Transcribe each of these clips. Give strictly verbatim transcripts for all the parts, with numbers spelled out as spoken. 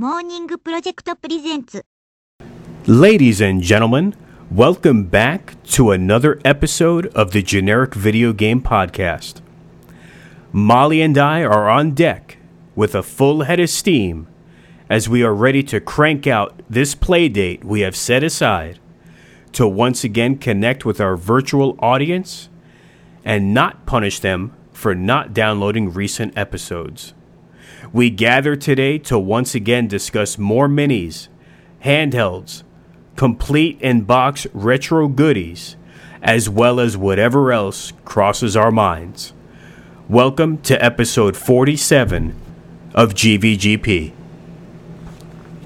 Morning Project presents. Ladies and gentlemen, welcome back to another episode of the Generic Video Game Podcast. Molly and I are on deck with a full head of steam as we are ready to crank out this play date we have set aside to once again connect with our virtual audience and not punish them for not downloading recent episodes. We gather today to once again discuss more minis, handhelds, complete in-box retro goodies, as well as whatever else crosses our minds. Welcome to episode forty-seven of G V G P.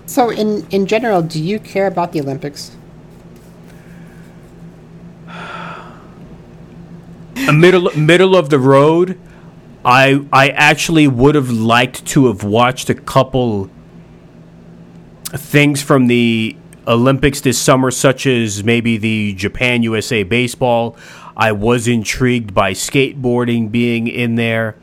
So in, in general, do you care about the Olympics? A middle, middle of the road... I I actually would have liked to have watched a couple things from the Olympics this summer, such as maybe the Japan U S A baseball. I was intrigued by skateboarding being in there.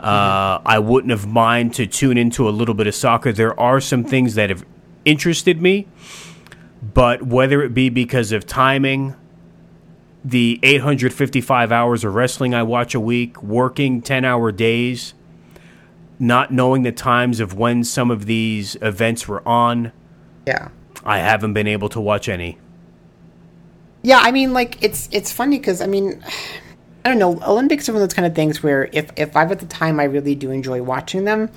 Uh, I wouldn't have mind to tune into a little bit of soccer. There are some things that have interested me, but whether it be because of timing, the eight hundred fifty-five hours of wrestling I watch a week, working ten-hour days, not knowing the times of when some of these events were on. Yeah. I haven't been able to watch any. Yeah, I mean, like, it's it's funny because, I mean, I don't know. Olympics are one of those kind of things where if, if I've at the time, I really do enjoy watching them.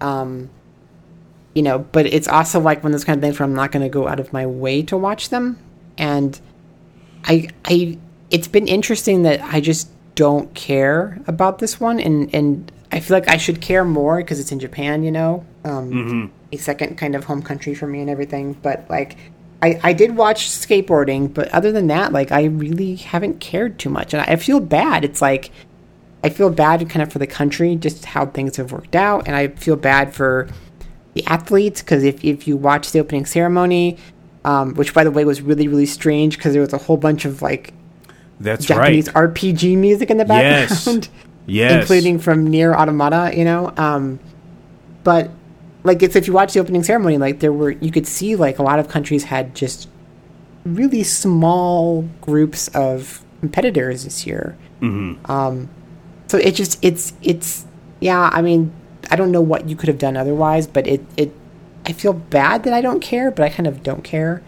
Um, you know, but it's also like one of those kind of things where I'm not going to go out of my way to watch them. And I, I, it's been interesting that I just don't care about this one, and, and I feel like I should care more because it's in Japan, you know, um, mm-hmm. a second kind of home country for me and everything. But like, I, I did watch skateboarding, but other than that, like, I really haven't cared too much, and I, I feel bad. It's like I feel bad kind of for the country, just how things have worked out, and I feel bad for the athletes because if if you watch the opening ceremony. Um, which, by the way, was really, really strange because there was a whole bunch of, like, That's Japanese right. R P G music in the background. Yes, yes. Including from Nier Automata, you know? Um, but, like, it's if you watch the opening ceremony, like, there were... You could see, like, a lot of countries had just really small groups of competitors this year. Mm-hmm. Um, so it just... It's... it's Yeah, I mean, I don't know what you could have done otherwise, but it... it I feel bad that I don't care, but I kind of don't care.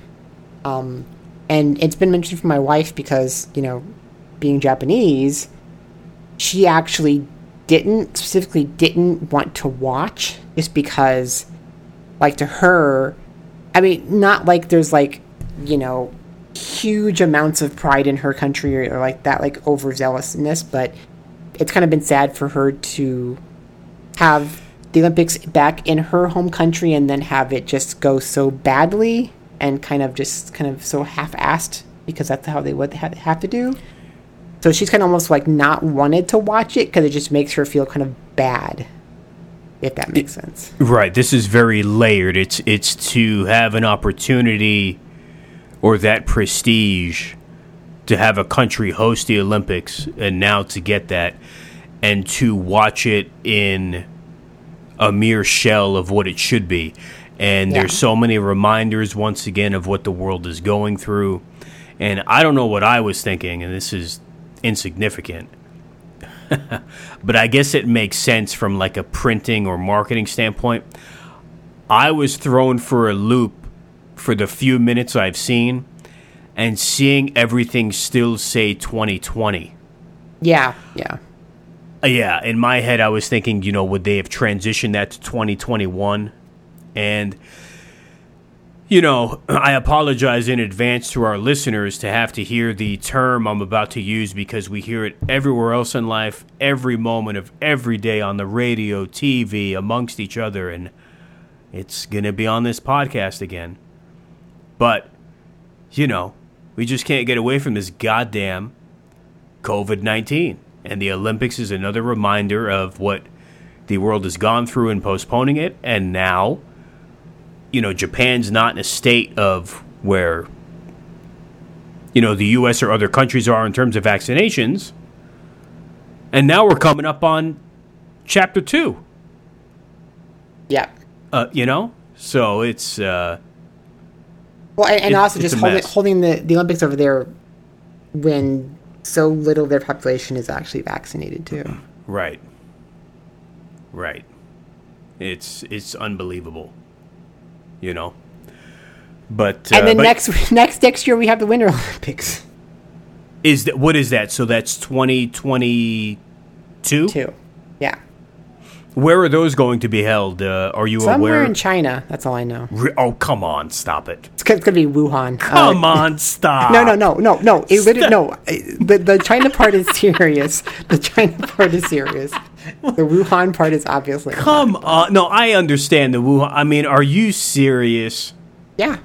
Um, and it's been mentioned for my wife because, you know, being Japanese, she actually didn't, specifically didn't want to watch just because, like, to her, I mean, not like there's, like, you know, huge amounts of pride in her country or, or like that, like, overzealousness, but it's kind of been sad for her to have the Olympics back in her home country and then have it just go so badly and kind of just kind of so half-assed because that's how they would have to do. So she's kind of almost like not wanted to watch it because it just makes her feel kind of bad, if that makes sense. Right. This is very layered. It's it's to have an opportunity or that prestige to have a country host the Olympics and now to get that and to watch it in a mere shell of what it should be. And yeah. There's so many reminders, once again, of what the world is going through. And I don't know what I was thinking, and this is insignificant. But I guess it makes sense from like a printing or marketing standpoint. I was thrown for a loop for the few minutes I've seen and seeing everything still say twenty twenty. Yeah, yeah. Yeah, in my head, I was thinking, you know, would they have transitioned that to twenty twenty-one? And, you know, I apologize in advance to our listeners to have to hear the term I'm about to use because we hear it everywhere else in life, every moment of every day on the radio, T V, amongst each other, and it's going to be on this podcast again. But, you know, we just can't get away from this goddamn covid nineteen. And the Olympics is another reminder of what the world has gone through in postponing it. And now, you know, Japan's not in a state of where, you know, the U S or other countries are in terms of vaccinations. And now we're coming up on chapter two. Yeah. Uh, you know, So it's uh, well, and, and it, also just holding, holding the, the Olympics over there when so little of their population is actually vaccinated too. Right. Right. It's it's unbelievable, you know. But and uh, then but next next next year we have the Winter Olympics. Is that what is that? So that's twenty twenty-two. Two, yeah. Where are those going to be held? Uh, are you Somewhere aware? Somewhere in China. That's all I know. Re- oh, come on, stop it! It's, it's going to be Wuhan. Come uh, on, stop! No, no, no, no, no. It literally, no. The the China part is serious. The China part is serious. The Wuhan part is obviously. Come not. on, no. I understand the Wuhan. I mean, are you serious? Yeah.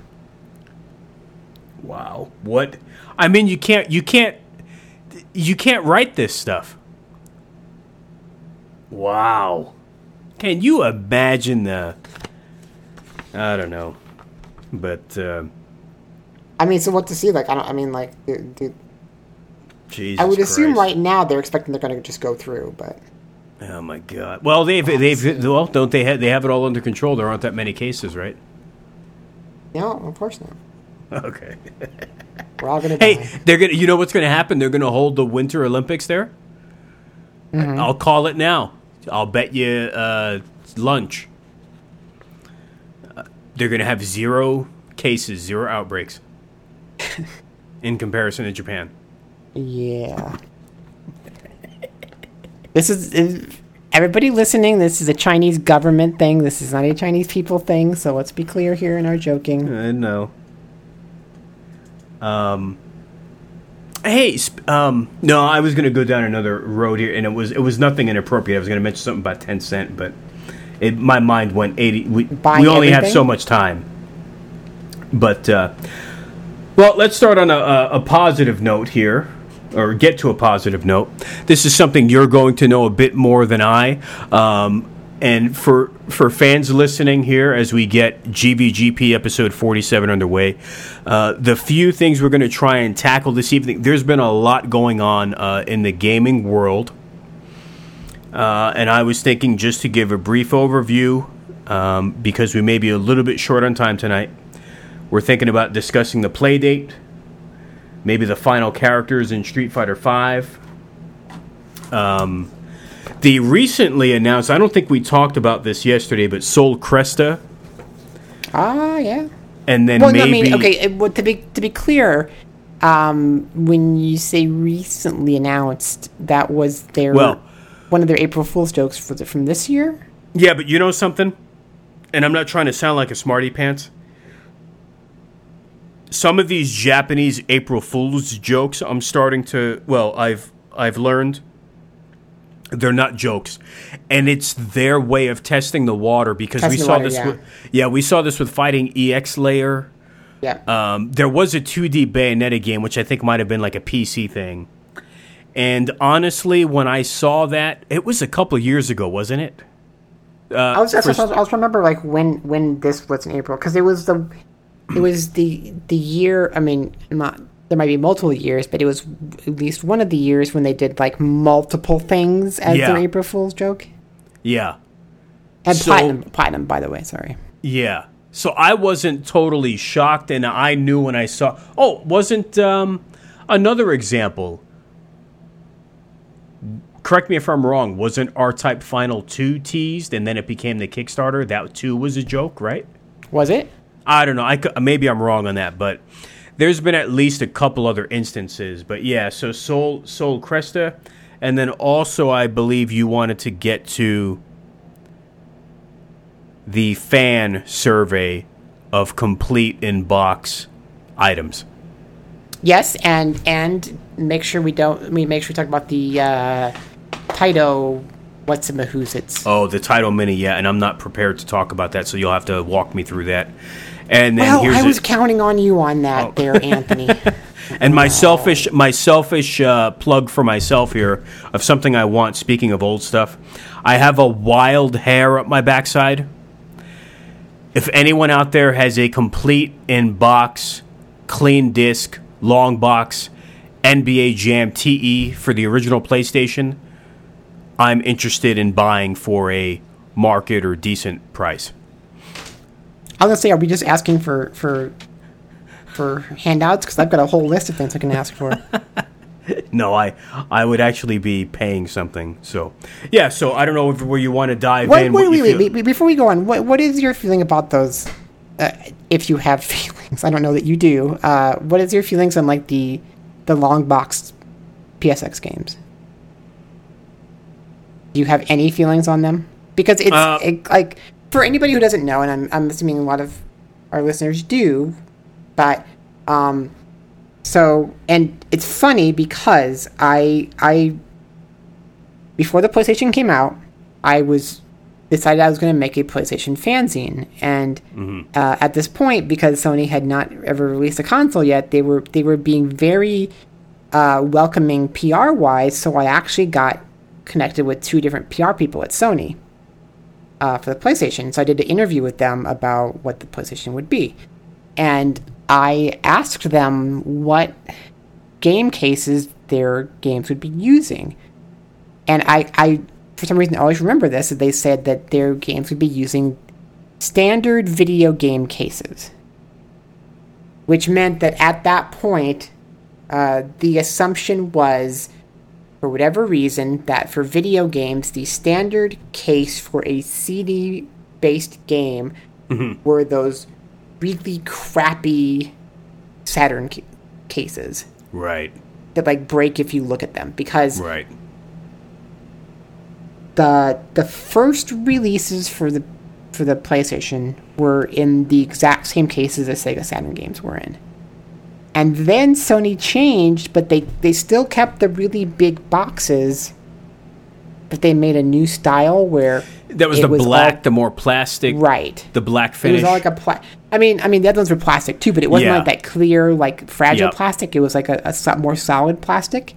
Wow. What? I mean, you can't. You can't. You can't write this stuff. Wow. Can you imagine the... I don't know. But, uh... I mean, so what to see? Like, I don't... I mean, like... Dude, dude, Jesus I would Christ. assume right now they're expecting they're going to just go through, but... Oh, my God. Well, they've... Oh, they've well, don't they have... They have it all under control. There aren't that many cases, right? No, of course not. Okay. We're all going to Hey, die. they're going to... You know what's going to happen? They're going to hold the Winter Olympics there? Mm-hmm. I'll call it now. I'll bet you uh, lunch. Uh, they're going to have zero cases, zero outbreaks in comparison to Japan. Yeah. This is, is everybody listening. This is a Chinese government thing. This is not a Chinese people thing. So let's be clear here in our joking. Uh, no. Um. Hey, um, no, I was going to go down another road here, and it was it was nothing inappropriate. I was going to mention something about Tencent, but it, my mind went eighty. We, we only everything? have so much time. But, uh, well, let's start on a, a positive note here, or get to a positive note. This is something you're going to know a bit more than I. Um, and for for fans listening here, as we get G V G P episode forty-seven underway, uh, the few things we're going to try and tackle this evening, there's been a lot going on uh, in the gaming world. Uh, and I was thinking just to give a brief overview, um, because we may be a little bit short on time tonight. We're thinking about discussing the Playdate, maybe the final characters in Street Fighter five. Um... The recently announced, I don't think we talked about this yesterday, but Sol Cresta. Ah, yeah. And then well, maybe... No, I mean, okay, well, to, be, to be clear, um, when you say recently announced, that was their well, one of their April Fool's jokes for the, from this year? Yeah, but you know something? And I'm not trying to sound like a smarty pants. Some of these Japanese April Fool's jokes, I'm starting to... Well, I've I've learned... They're not jokes, and it's their way of testing the water because testing we saw water, this. Yeah. With, yeah, we saw this with Fighting E X Layer. Yeah, um, there was a two D Bayonetta game, which I think might have been like a P C thing. And honestly, when I saw that, it was a couple of years ago, wasn't it? Uh, I was. I was, I was remember like when, when this was in April because it was the it was the the year. I mean, not. There might be multiple years, but it was at least one of the years when they did like multiple things as yeah. their April Fool's joke. Yeah. And so, Platinum, Platinum, by the way, sorry. Yeah. So I wasn't totally shocked, and I knew when I saw... Oh, wasn't um, another example. Correct me if I'm wrong. Wasn't R-Type Final two teased, and then it became the Kickstarter? That, too, was a joke, right? Was it? I don't know. I could, maybe I'm wrong on that, but... There's been at least a couple other instances, but yeah, so Sol Sol Cresta, and then also I believe you wanted to get to the fan survey of complete in-box items. Yes, and and make sure we don't we make sure we talk about the uh, Taito what's in the who's it's. Oh, the Taito mini, yeah, and I'm not prepared to talk about that, so you'll have to walk me through that. And then well, here's I was a, counting on you on that oh. there, Anthony. and my wow. selfish, my selfish uh, plug for myself here of something I want. Speaking of old stuff, I have a wild hair up my backside. If anyone out there has a complete in-box, clean disc, long box, N B A Jam T E for the original PlayStation, I'm interested in buying for a market or decent price. I was going to say, are we just asking for for, for handouts? Because I've got a whole list of things I can ask for. No, I I would actually be paying something. So, yeah, so I don't know if, where you want to dive what, in. Wait, wait, wait, wait, wait. Before we go on, what what is your feeling about those, uh, if you have feelings? I don't know that you do. Uh, what is your feelings on, like, the, the long box P S X games? Do you have any feelings on them? Because it's, uh, it, like, for anybody who doesn't know, and I'm, I'm assuming a lot of our listeners do, but, um... So, and it's funny because I, I, before the PlayStation came out, I was, decided I was going to make a PlayStation fanzine. And mm-hmm. uh, at this point, because Sony had not ever released a console yet, they were, they were being very uh, welcoming P R-wise. So I actually got connected with two different P R people at Sony uh, for the PlayStation. So I did an interview with them about what the PlayStation would be. And I asked them what game cases their games would be using. And I, I for some reason, always remember this, that they said that their games would be using standard video game cases. Which meant that at that point, uh, the assumption was, for whatever reason, that for video games, the standard case for a C D-based game mm-hmm. were those really crappy Saturn ca- cases. Right. That, like, break if you look at them. Because right. the the first releases for the for the PlayStation were in the exact same cases as Sega Saturn games were in. And then Sony changed, but they, they still kept the really big boxes, but they made a new style where that was the was black, all, the more plastic, right? The black finish. It was all like a pla- I mean, I mean, the other ones were plastic too, but it wasn't yeah. like that clear, like fragile yep. plastic. It was like a, a more solid plastic.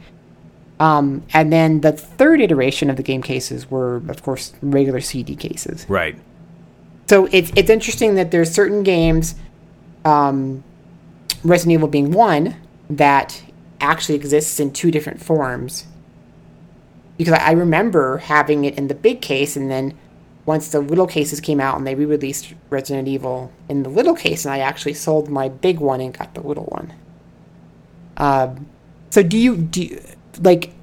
Um, and then the third iteration of the game cases were, of course, regular C D cases, right? So it's it's interesting that there's certain games, um, Resident Evil being one, that actually exists in two different forms. Because I remember having it in the big case, and then once the little cases came out and they re-released Resident Evil in the little case, and I actually sold my big one and got the little one. Um, so do you, do you, like,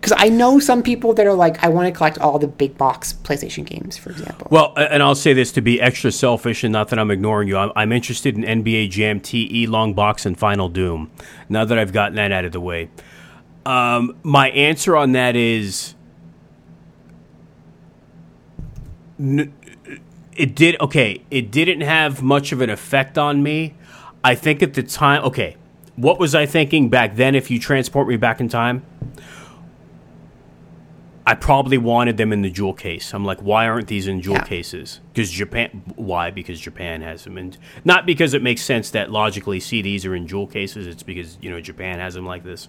because I know some people that are like, I want to collect all the big box PlayStation games, for example. Well, and I'll say this to be extra selfish, and not that I'm ignoring you. I'm, I'm interested in N B A Jam T E, Long Box, and Final Doom, now that I've gotten that out of the way. Um, my answer on that is n- it did, okay, it didn't have much of an effect on me. I think at the time, okay, what was I thinking back then? If you transport me back in time, I probably wanted them in the jewel case. I'm like, why aren't these in jewel yeah. cases? Because Japan, why? Because Japan has them. And not because it makes sense that logically C Ds are in jewel cases. It's because, you know, Japan has them like this.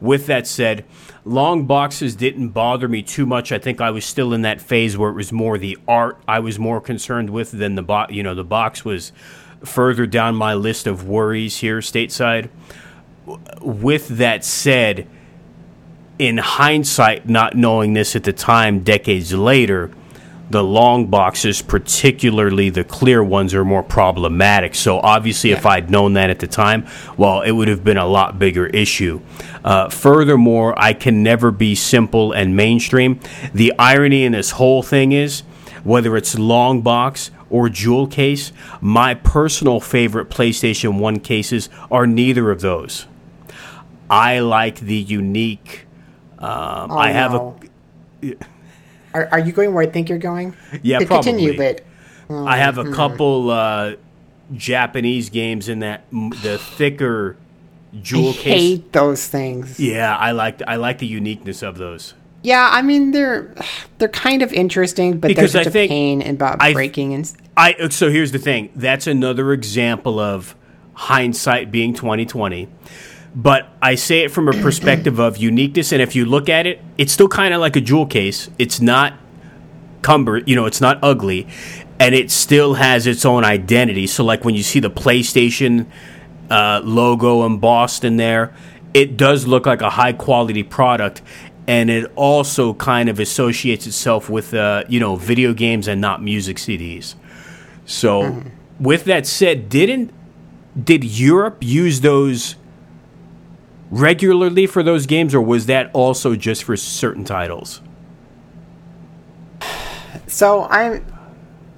With that said, long boxes didn't bother me too much. I think I was still in that phase where it was more the art I was more concerned with than the box. You know, the box was further down my list of worries here stateside. With that said, in hindsight, not knowing this at the time, decades later, the long boxes, particularly the clear ones, are more problematic. So obviously, yeah. if I'd known that at the time, well, it would have been a lot bigger issue. Uh, furthermore, I can never be simple and mainstream. The irony in this whole thing is, whether it's long box or jewel case, my personal favorite PlayStation one cases are neither of those. I like the unique. Um, oh, I have no. a. Are, are you going where I think you're going? Yeah, to probably. Continue, but, um, I have a hmm. couple uh, Japanese games in that the thicker jewel I case. I hate those things. Yeah, I like I like the uniqueness of those. Yeah, I mean they're they're kind of interesting, but because there's such I a pain about I, breaking and. I so here's the thing. That's another example of hindsight being twenty twenty. But I say it from a perspective of uniqueness, and if you look at it, it's still kind of like a jewel case. It's not cumber, you know, it's not ugly, and it still has its own identity. So, like when you see the PlayStation uh, logo embossed in there, it does look like a high quality product, and it also kind of associates itself with uh, you know, video games and not music C Ds. So mm-hmm. with that said, didn't did Europe use those regularly for those games, or was that also just for certain titles? So I'm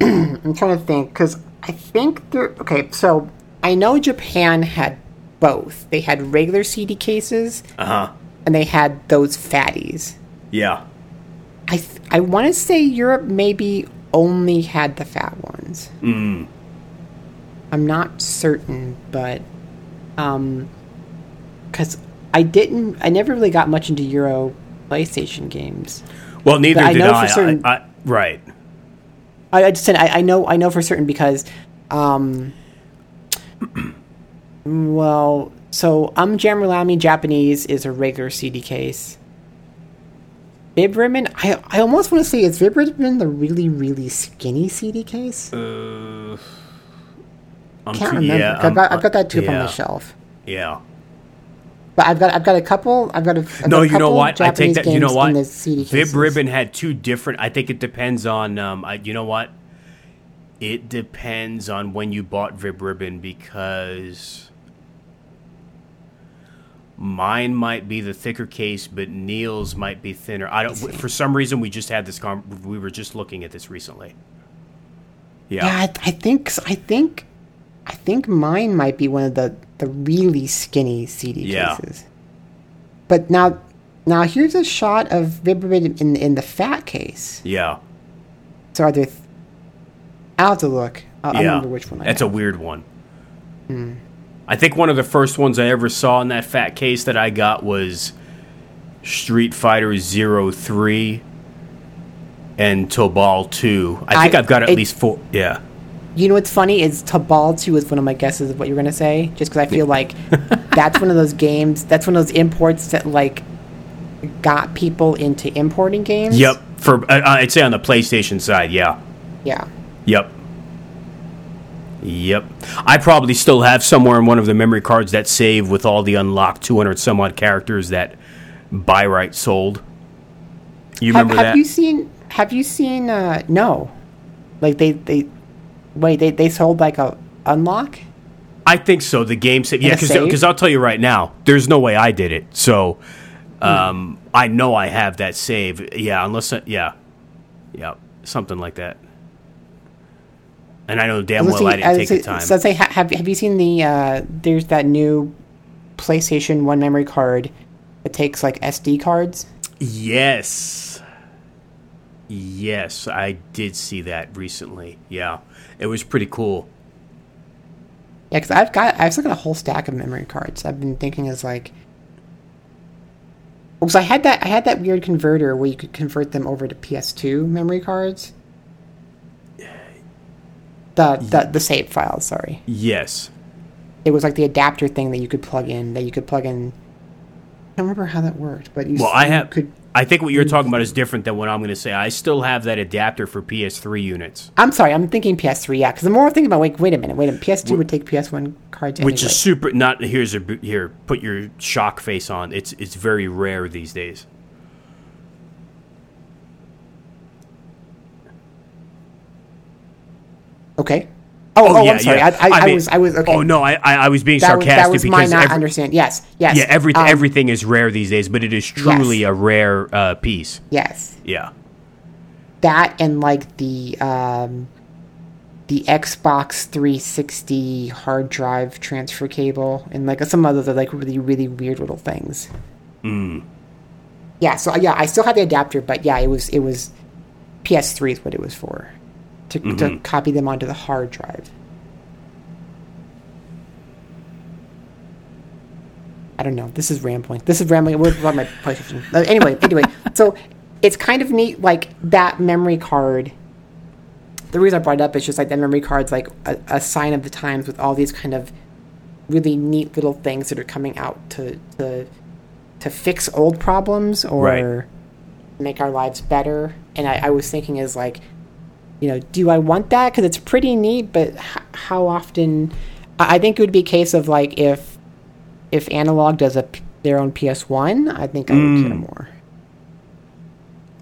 I'm trying to think, because I think they're... Okay, so I know Japan had both. They had regular C D cases, uh-huh. and they had those fatties. Yeah. I th- I want to say Europe maybe only had the fat ones. Mm. I'm not certain, but... um, because I didn't... I never really got much into Euro PlayStation games. Well, neither but did I. Know I, for certain, I, I right. I just said I, I know I know for certain because, um, well, so Um Jamerlami Japanese is a regular C D case. Vib Ribbon, I I almost want to say, is Vib Ribbon the really really skinny C D case? Uh, I can't too, remember. Yeah, I've got I've got that tube yeah. on the shelf. Yeah. But I've got I've got a couple I've got a I've no got a you know what Japanese I take that you know what Vib Ribbon had two different I think it depends on um I, you know what it depends on when you bought Vib Ribbon, because mine might be the thicker case but Neil's might be thinner. I don't for some reason we just had this com- we were just looking at this recently. Yeah, yeah I, I think I think I think mine might be one of the the really skinny C D yeah. cases. But now, now here's a shot of Vib Ribbon in, in the fat case. Yeah. So are there... Th- I'll have to look. I'll, yeah. I don't remember which one I That's have. A weird one. Mm. I think one of the first ones I ever saw in that fat case that I got was Street Fighter zero three and Tobal two. I think I, I've got at it, least four... Yeah. You know what's funny is Tobal two is one of my guesses of what you're going to say, just because I feel like that's one of those games, that's one of those imports that, like, got people into importing games. Yep. For uh, I'd say on the PlayStation side, yeah. Yeah. Yep. Yep. I probably still have somewhere in one of the memory cards that save with all the unlocked two hundred some odd characters that Byright sold. You have, remember have that? Have you seen, have you seen, uh, no. Like, they, they... Wait, they, they sold like a unlock? I think so. The game said, yeah, because I'll tell you right now, there's no way I did it. So um, mm. I know I have that save. Yeah, unless, I, yeah, yeah, something like that. And I know damn well I didn't take the time. So let's say, have, have you seen the, uh, there's that new PlayStation one memory card that takes like S D cards? Yes. Yes, I did see that recently. Yeah. It was pretty cool. Yeah, because I've got I've still got a whole stack of memory cards. I've been thinking is like, because I had that I had that weird converter where you could convert them over to P S two memory cards. The the the save files, sorry. Yes. It was like the adapter thing that you could plug in that you could plug in. I don't remember how that worked, but you well, I have, could. I think what you're talking about is different than what I'm going to say. I still have that adapter for P S three units. I'm sorry, I'm thinking P S three, yeah, because the more I'm thinking about, like, wait a minute, wait a minute, P S two would take P S one cards anyway. Which is super, not, here's a, here, put your shock face on. It's it's very rare these days. Okay. Oh, oh, oh yeah, I'm sorry. Yeah. I, I, I, I mean, was, I was. Okay. Oh no, I, I was being that sarcastic was, that was because my not every, understand. Yes, yes. Yeah, everything, um, everything is rare these days, but it is truly yes. a rare uh, piece. Yes. Yeah. That and like the um, the Xbox three sixty hard drive transfer cable and like some other like really really weird little things. Mm. Yeah. So yeah, I still had the adapter, but yeah, it was it was P S three is what it was for. To, mm-hmm. to copy them onto the hard drive. I don't know. This is rambling. This is rambling. We're about my PlayStation. Uh, anyway, anyway. So it's kind of neat, like, that memory card. The reason I brought it up is just, like, that memory card's, like, a, a sign of the times with all these kind of really neat little things that are coming out to to, to fix old problems or right. make our lives better. And I, I was thinking is, like, you know, do I want that? Because it's pretty neat, but h- how often? I think it would be a case of, like, if if Analog does a p- their own P S one, I think I would mm. care more.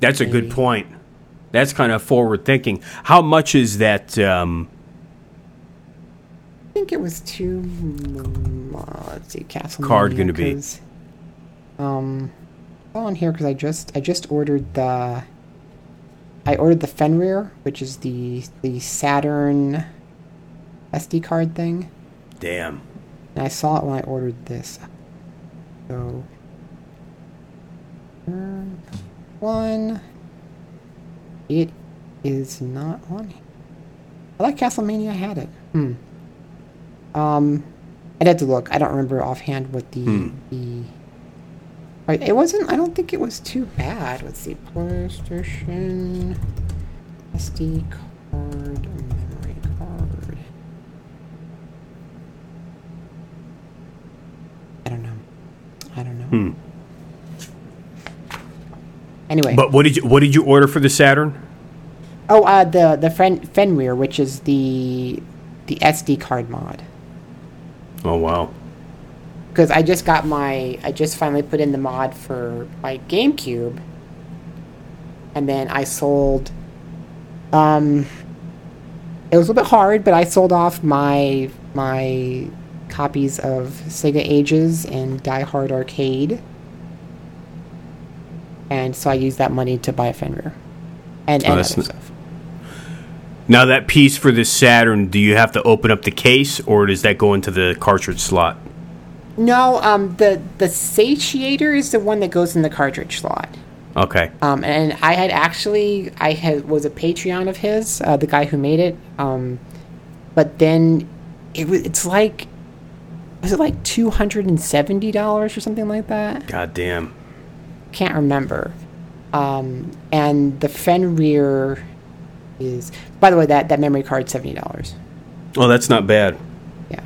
That's Maybe. a good point. That's kind of forward thinking. How much is that um, think it was two. Uh, let's see, Castlevania. Card gonna be. Um, on here because I just I just ordered the. I ordered the Fenrir, which is the the Saturn S D card thing. Damn. And I saw it when I ordered this. So. One. It is not on here. I like Castlevania had it. Hmm. Um, I'd have to look. I don't remember offhand what the... Hmm. the right, it wasn't... I don't think it was too bad. Let's see. PlayStation... S D card... Memory card... I don't know. I don't know. Hmm. Anyway. But what did you, what did you order for the Saturn? Oh, uh, the the Fen- Fenrir, which is the the S D card mod. Oh wow! Because I just got my, I just finally put in the mod for my GameCube, and then I sold. Um, it was a little bit hard, but I sold off my my copies of Sega Ages and Die Hard Arcade, and so I used that money to buy a Fenrir, and, and oh, other stuff. Now that piece for the Saturn, do you have to open up the case, or does that go into the cartridge slot? No, um, the the Satiator is the one that goes in the cartridge slot. Okay. Um, and I had actually, I had was a Patreon of his, uh, the guy who made it. Um, but then it was, it's like, was it like two hundred and seventy dollars or something like that? God damn. Can't remember. Um, and the Fenrir. Is, by the way, that, that memory card seventy dollars. Oh, that's not bad. Yeah.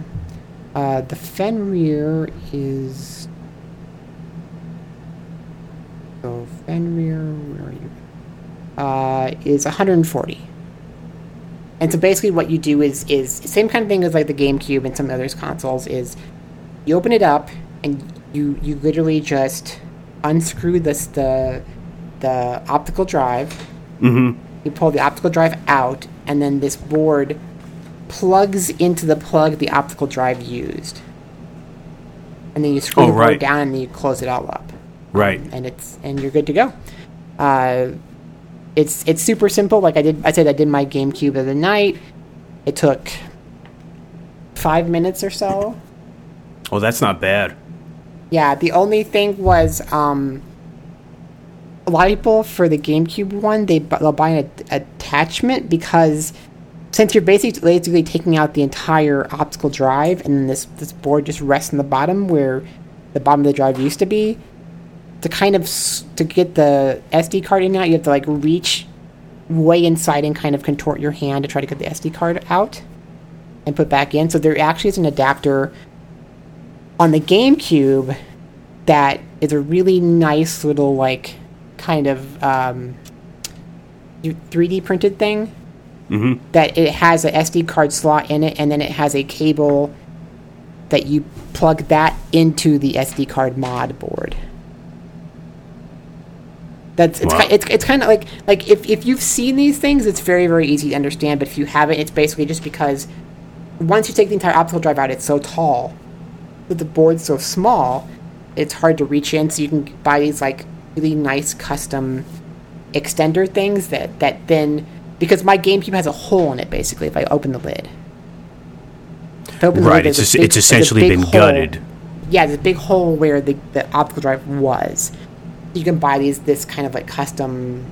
Uh, the Fenrir is... So, Fenrir, where are you? Uh, is one hundred forty dollars. And so basically what you do is, is same kind of thing as like the GameCube and some of those consoles, is you open it up and you you literally just unscrew this, the, the optical drive. Mm-hmm. You pull the optical drive out, and then this board plugs into the plug the optical drive used. And then you screw oh, the board right. down, and then you close it all up. Right. Um, and it's and you're good to go. Uh, it's it's super simple. Like I did, I said I did my GameCube the other night. It took five minutes or so. Oh, that's not bad. Yeah. The only thing was. Um, A lot of people for the GameCube one, they they'll buy an a- attachment because since you're basically taking out the entire optical drive and then this this board just rests on the bottom where the bottom of the drive used to be, to kind of s- to get the S D card in and out, you have to like reach way inside and kind of contort your hand to try to get the S D card out and put back in. So there actually is an adapter on the GameCube that is a really nice little like. Kind of um, three D printed thing mm-hmm. that it has an S D card slot in it, and then it has a cable that you plug that into the S D card mod board. That's it's wow. kind, it's, it's kind of like like if if you've seen these things, it's very very easy to understand. But if you haven't, it's basically just because once you take the entire optical drive out, it's so tall, with the board so small, it's hard to reach in. So you can buy these like. Really nice custom extender things that, that then because my GameCube has a hole in it basically if I open the lid. If I open the right, lid, it's, a, big, it's essentially been hole, gutted. Yeah, there's a big hole where the, the optical drive was. You can buy these this kind of like custom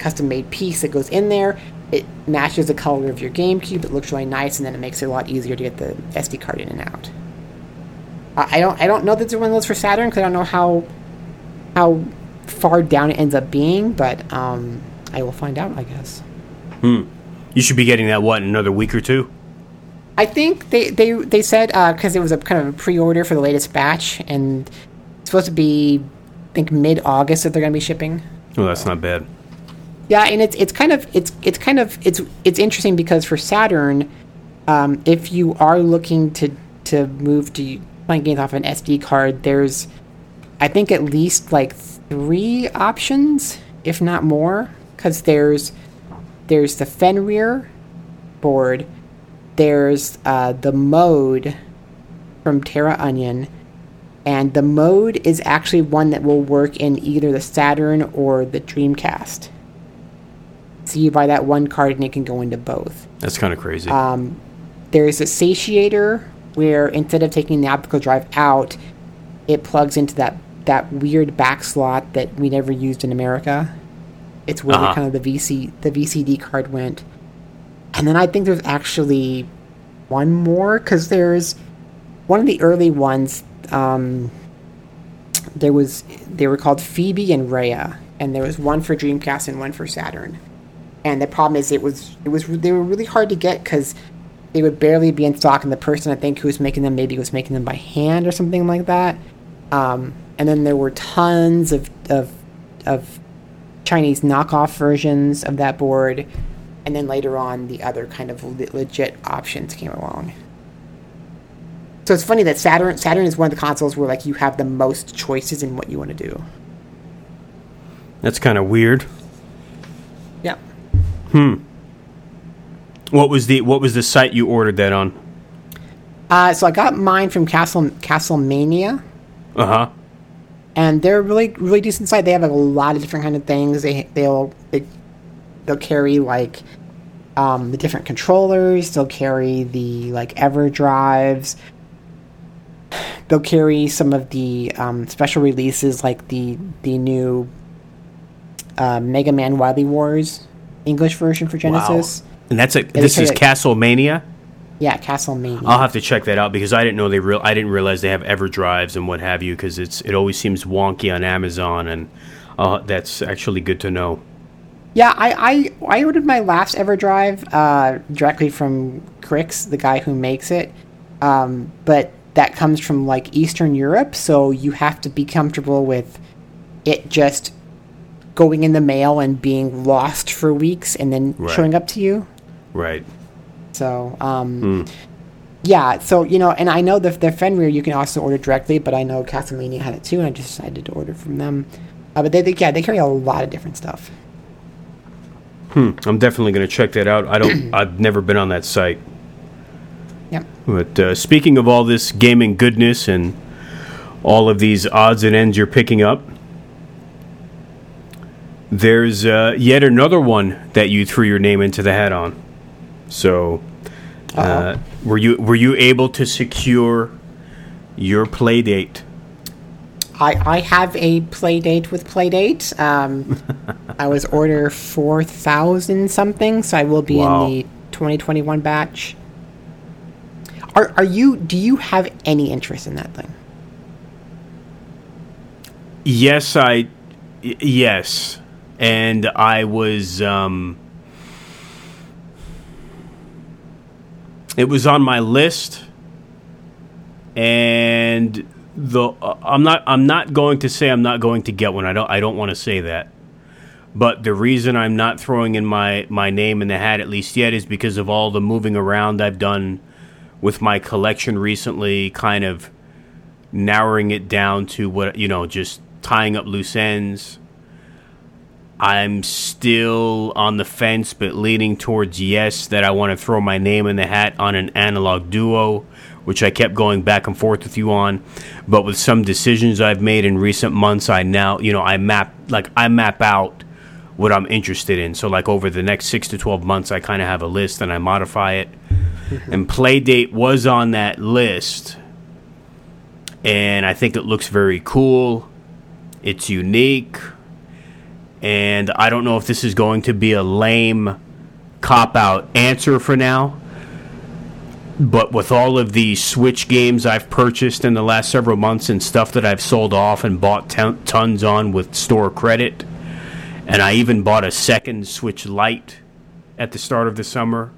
custom made piece that goes in there. It matches the color of your GameCube. It looks really nice, and then it makes it a lot easier to get the S D card in and out. Uh, I don't I don't know that there's one of those for Saturn because I don't know how how. Far down it ends up being, but um, I will find out, I guess. Hmm. You should be getting that, what, in another week or two? I think they they, they said, because uh, it was a kind of a pre-order for the latest batch, and it's supposed to be, I think, mid-August that they're going to be shipping. Well, that's not bad. Yeah, and it's it's kind of it's it's kind of it's it's interesting because for Saturn, um, if you are looking to to move to playing games off an S D card, there's I think at least like. Three options, if not more, because there's there's the Fenrir board, there's uh, the Mode from Terra Onion, and the Mode is actually one that will work in either the Saturn or the Dreamcast. So you buy that one card and it can go into both. That's kind of crazy. Um, there's a Satiator where instead of taking the optical drive out, it plugs into that, that weird back slot that we never used in America. It's where uh-huh. the, kind of the V C the V C D card went. And then I think there's actually one more, because there's one of the early ones. Um, there was they were called Phoebe and Rhea, and there was one for Dreamcast and one for Saturn. And the problem is it was it was they were really hard to get because they would barely be in stock, and the person I think who was making them maybe was making them by hand or something like that. Um, and then there were tons of of of Chinese knockoff versions of that board. And then later on, the other kind of legit options came along. So it's funny that Saturn Saturn is one of the consoles where like you have the most choices in what you want to do. That's kind of weird. Yeah. Hmm. What was the What was the site you ordered that on? Uh, so I got mine from Castle Castlemania. Uh huh. And they're a really really decent site. They have like, a lot of different kind of things. They they'll they, they'll carry like. Um, the different controllers, they'll carry the like Everdrives, they'll carry some of the um, special releases like the the new uh, Mega Man Wily Wars English version for Genesis. Wow. And that's a yeah, this is Castlemania? Yeah, Castlemania. I'll have to check that out because I didn't know they real I didn't realize they have Everdrives and what have you, because it's it always seems wonky on Amazon, and uh, that's actually good to know. Yeah, I, I I ordered my last EverDrive uh, directly from Crix, the guy who makes it. Um, but that comes from, like, Eastern Europe, so you have to be comfortable with it just going in the mail and being lost for weeks and then right. showing up to you. Right. So, um, mm. yeah, so, you know, and I know the, the Fenrir you can also order directly, but I know Castlevania had it too, and I just decided to order from them. Uh, but, they, they yeah, they carry a lot of different stuff. Hmm. I'm definitely going to check that out. I don't. I've never been on that site. Yeah. But uh, speaking of all this gaming goodness and all of these odds and ends you're picking up, there's uh, yet another one that you threw your name into the hat on. So, uh, were you were you able to secure your play date? I, I have a play date with Playdate. Um, I was order four thousand something, so I will be wow. in the twenty twenty-one batch. Are are you? Do you have any interest in that thing? Yes, I. Y- yes, and I was. Um, it was on my list, and. The uh, I'm not I'm not going to say I'm not going to get one. I don't I don't want to say that. But the reason I'm not throwing in my, my name in the hat, at least yet, is because of all the moving around I've done with my collection recently, kind of narrowing it down to what, you know, just tying up loose ends. I'm still on the fence, but leaning towards yes, that I want to throw my name in the hat on an Analog Duo, which I kept going back and forth with you on. But with some decisions I've made in recent months, I now, you know, I map, like, I map out what I'm interested in. So, like, over the next six to twelve months, I kind of have a list and I modify it. Mm-hmm. And Playdate was on that list. And I think it looks very cool. It's unique. And I don't know if this is going to be a lame cop-out answer for now. But with all of the Switch games I've purchased in the last several months and stuff that I've sold off and bought ton- tons on with store credit, and I even bought a second Switch Lite at the start of the summer,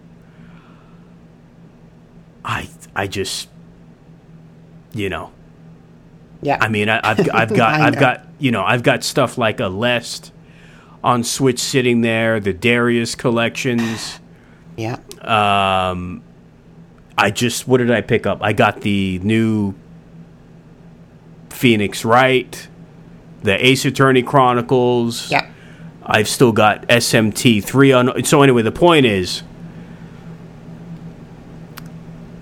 I I just, you know, yeah. I mean, I, I've I've got I've got you know I've got stuff like a Lest on Switch sitting there, the Darius collections, yeah. Um. I just, what did I pick up? I got the new Phoenix Wright, the Ace Attorney Chronicles. Yeah. I've still got S M T three on. So anyway, the point is,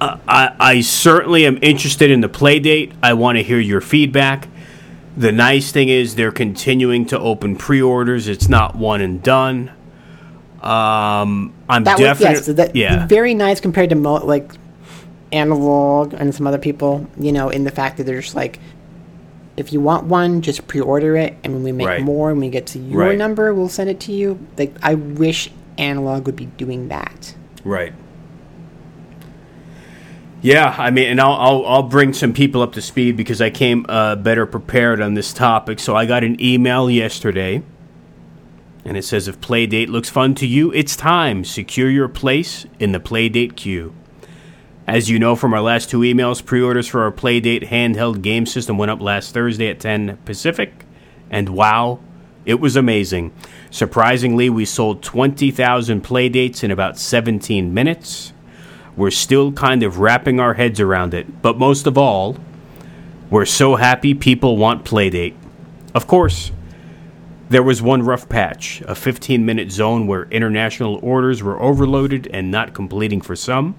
uh, I, I certainly am interested in the Playdate. I want to hear your feedback. The nice thing is they're continuing to open pre-orders. It's not one and done. Um, I'm definitely yes, so yeah, very nice compared to mo- like Analog and some other people. You know, in the fact that they're just like, if you want one, just pre-order it, and when we make right. more and we get to your right. number, we'll send it to you. Like, I wish Analog would be doing that. Right. Yeah, I mean, and I'll, I'll I'll bring some people up to speed because I came uh, better prepared on this topic. So I got an email yesterday, and it says, if Playdate looks fun to you, it's time. Secure your place in the Playdate queue. As you know from our last two emails, pre-orders for our Playdate handheld game system went up last Thursday at ten Pacific, and wow, it was amazing. Surprisingly, we sold twenty thousand Playdates in about seventeen minutes. We're still kind of wrapping our heads around it. But most of all, we're so happy people want Playdate. Of course, there was one rough patch, a fifteen-minute zone where international orders were overloaded and not completing for some.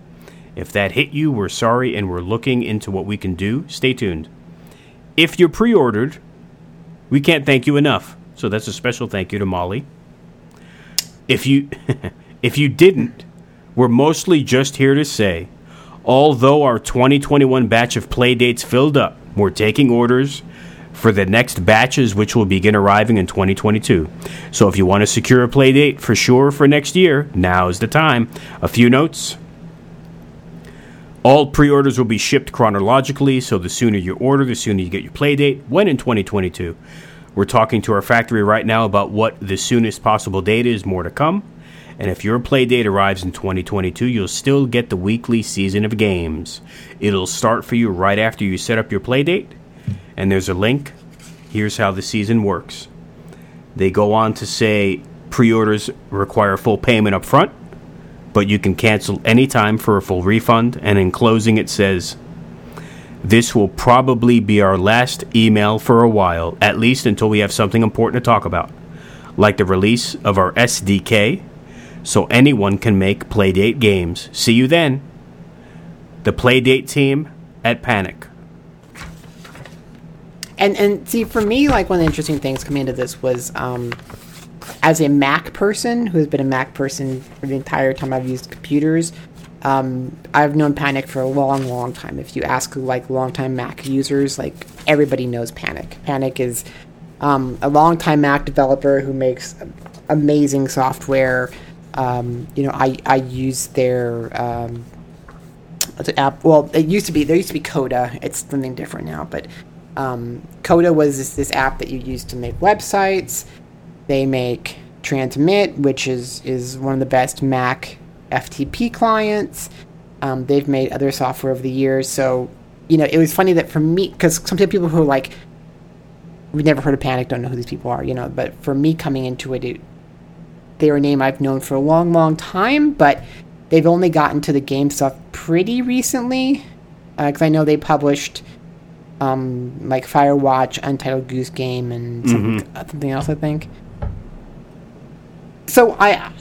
If that hit you, we're sorry and we're looking into what we can do. Stay tuned. If you're pre-ordered, we can't thank you enough. So that's a special thank you to Molly. If you, if you didn't, we're mostly just here to say, although our twenty twenty-one batch of Playdates filled up, we're taking orders for the next batches, which will begin arriving in twenty twenty-two. So if you want to secure a Playdate for sure for next year, now is the time. A few notes. All pre-orders will be shipped chronologically, so the sooner you order, the sooner you get your Playdate. When in twenty twenty-two? We're talking to our factory right now about what the soonest possible date is. More to come. And if your play date arrives in twenty twenty-two, you'll still get the weekly season of games. It'll start for you right after you set up your play date. And there's a link. Here's how the season works. They go on to say pre-orders require full payment up front, but you can cancel anytime for a full refund. And in closing, it says, this will probably be our last email for a while, at least until we have something important to talk about, like the release of our S D K, so anyone can make Playdate games. See you then. The Playdate team at Panic. And and see, for me, like, one of the interesting things coming into this was, um, as a Mac person, who's been a Mac person for the entire time I've used computers, um, I've known Panic for a long, long time. If you ask, like, long-time Mac users, like, everybody knows Panic. Panic is um, a long-time Mac developer who makes amazing software. Um, you know, I, I use their um, app. Well, it used to be there used to be Coda. It's something different now, but um, Coda was this, this app that you use to make websites. They make Transmit, which is, is one of the best Mac F T P clients. Um, they've made other software over the years. So, you know, it was funny that for me, because sometimes people who are like, we've never heard of Panic, don't know who these people are, you know. But for me coming into it, it they're a name I've known for a long, long time, but they've only gotten to the game stuff pretty recently. Because uh, I know they published um, like Firewatch, Untitled Goose Game, and mm-hmm. something, something else, I think. So I,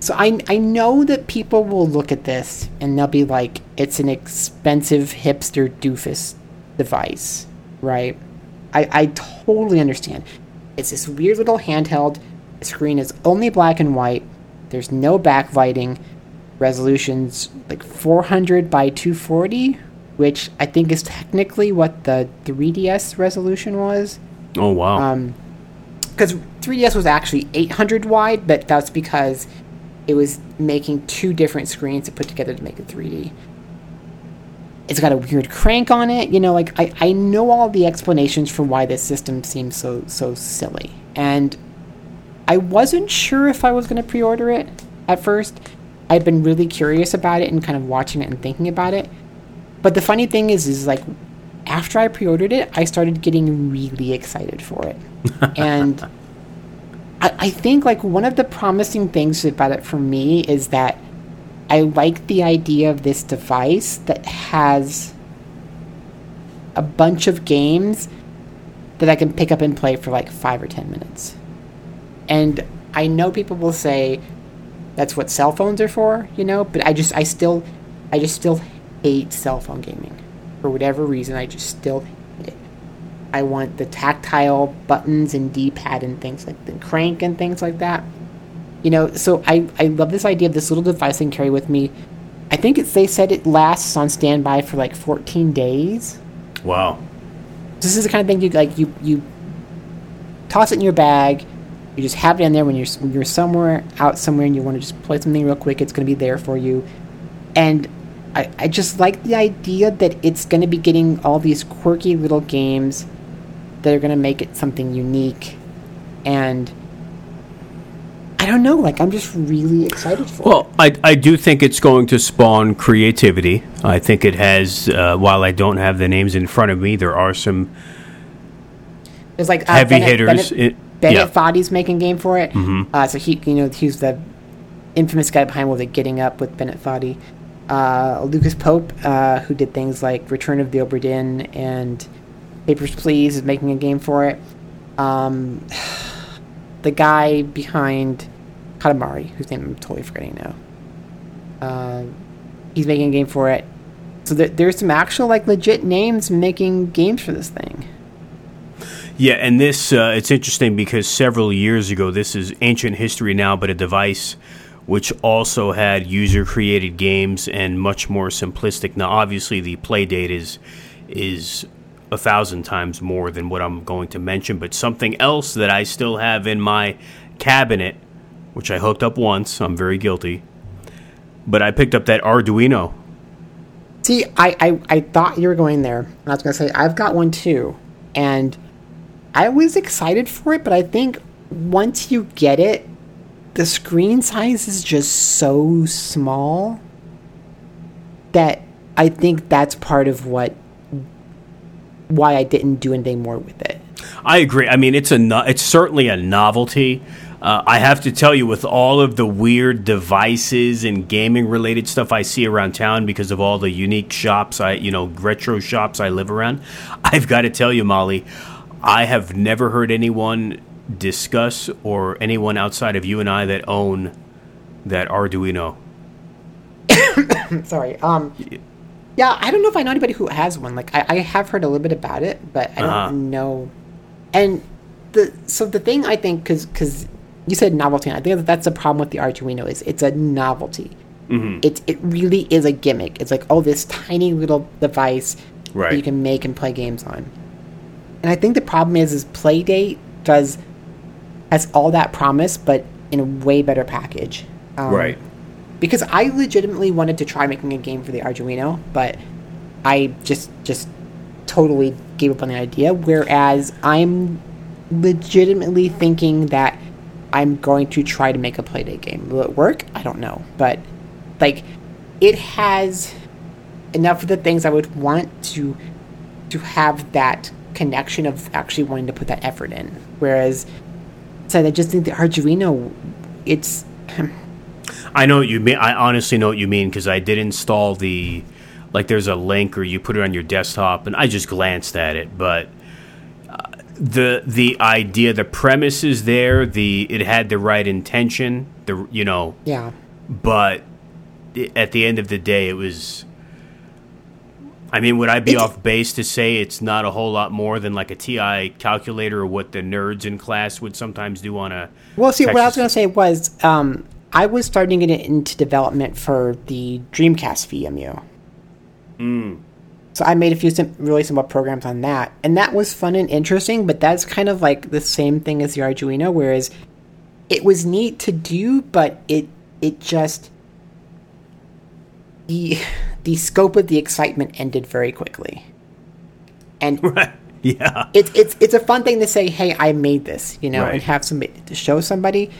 so I, I know that people will look at this and they'll be like, "It's an expensive hipster doofus device," right? I, I totally understand. It's this weird little handheld. Screen is only black and white. There's no backlighting. Resolution's like four hundred by two forty, which I think is technically what the three D S resolution was. Oh wow! Um, because three D S was actually eight hundred wide, but that's because it was making two different screens to put together to make it three D. It's got a weird crank on it, you know. Like I, I know all the explanations for why this system seems so so silly. And I wasn't sure if I was going to pre-order it at first. I'd been really curious about it and kind of watching it and thinking about it. But the funny thing is, is like, after I pre-ordered it, I started getting really excited for it. And I, I think, like, one of the promising things about it for me is that I like the idea of this device that has a bunch of games that I can pick up and play for, like, five or ten minutes. And I know people will say that's what cell phones are for, you know, but I just, I still, I just still hate cell phone gaming. For whatever reason, I just still hate it. I want the tactile buttons and D-pad and things like the crank and things like that. You know, so I, I love this idea of this little device I can carry with me. I think it's, they said it lasts on standby for like fourteen days. Wow. This is the kind of thing you like. You you toss it in your bag. You just have it in there when you're when you're somewhere out somewhere and you want to just play something real quick. It's going to be there for you. And I, I just like the idea that it's going to be getting all these quirky little games that are going to make it something unique. And I don't know. Like, I'm just really excited for well, it. Well, I, I do think it's going to spawn creativity. I think it has, uh, while I don't have the names in front of me, there are some There's like, uh, heavy Bennett, hitters. Bennett, it, Bennett yeah. Foddy's making a game for it. Mm-hmm. Uh, so he, you know, he's the infamous guy behind Will the Getting Up with Bennett Foddy. Uh, Lucas Pope, uh, who did things like Return of the Obra Dinn and Papers, Please, is making a game for it. Um, the guy behind Katamari, whose name I'm totally forgetting now. Uh, he's making a game for it. So th- there's some actual, like, legit names making games for this thing. Yeah, and this, uh, it's interesting because several years ago, this is ancient history now, but a device which also had user-created games and much more simplistic. Now, obviously, the Playdate is is a thousand times more than what I'm going to mention, but something else that I still have in my cabinet, which I hooked up once. I'm very guilty. But I picked up that Arduino. See, I, I, I thought you were going there. And I was going to say, I've got one too. And I was excited for it, but I think once you get it, the screen size is just so small that I think that's part of what why I didn't do anything more with it. I agree. I mean, it's a no- it's certainly a novelty. Uh, I have to tell you, with all of the weird devices and gaming-related stuff I see around town because of all the unique shops, I you know, retro shops I live around, I've got to tell you, Molly, I have never heard anyone discuss or anyone outside of you and I that own that Arduino. Sorry. Um, yeah, I don't know if I know anybody who has one. Like, I, I have heard a little bit about it, but I don't uh-huh. know. And the so the thing I think, because because. You said novelty, and I think that's the problem with the Arduino is it's a novelty. Mm-hmm. It it really is a gimmick. It's like, oh, this tiny little device right. that you can make and play games on. And I think the problem is is Playdate does has all that promise, but in a way better package. Um, right. Because I legitimately wanted to try making a game for the Arduino, but I just just totally gave up on the idea. Whereas I'm legitimately thinking that I'm going to try to make a Playdate game. Will it work? I don't know. But, like, it has enough of the things I would want to to have that connection of actually wanting to put that effort in. Whereas, so I just think the Arduino, it's... I know what you mean. I honestly know what you mean because I did install the... Like, there's a link or you put it on your desktop, and I just glanced at it, but... The the idea, the premise is there. The it had the right intention. The you know yeah. But at the end of the day, it was. I mean, would I be it's, off base to say it's not a whole lot more than like a T I calculator or what the nerds in class would sometimes do on a? Well, see, Texas what I was going to say was um, I was starting it into development for the Dreamcast V M U. Mm. So I made a few sim- really simple programs on that. And that was fun and interesting, but that's kind of like the same thing as the Arduino, whereas it was neat to do, but it it just... The, the scope of the excitement ended very quickly. And right. yeah. it's, it's, it's a fun thing to say, hey, I made this, you know, right. and have somebody to show somebody.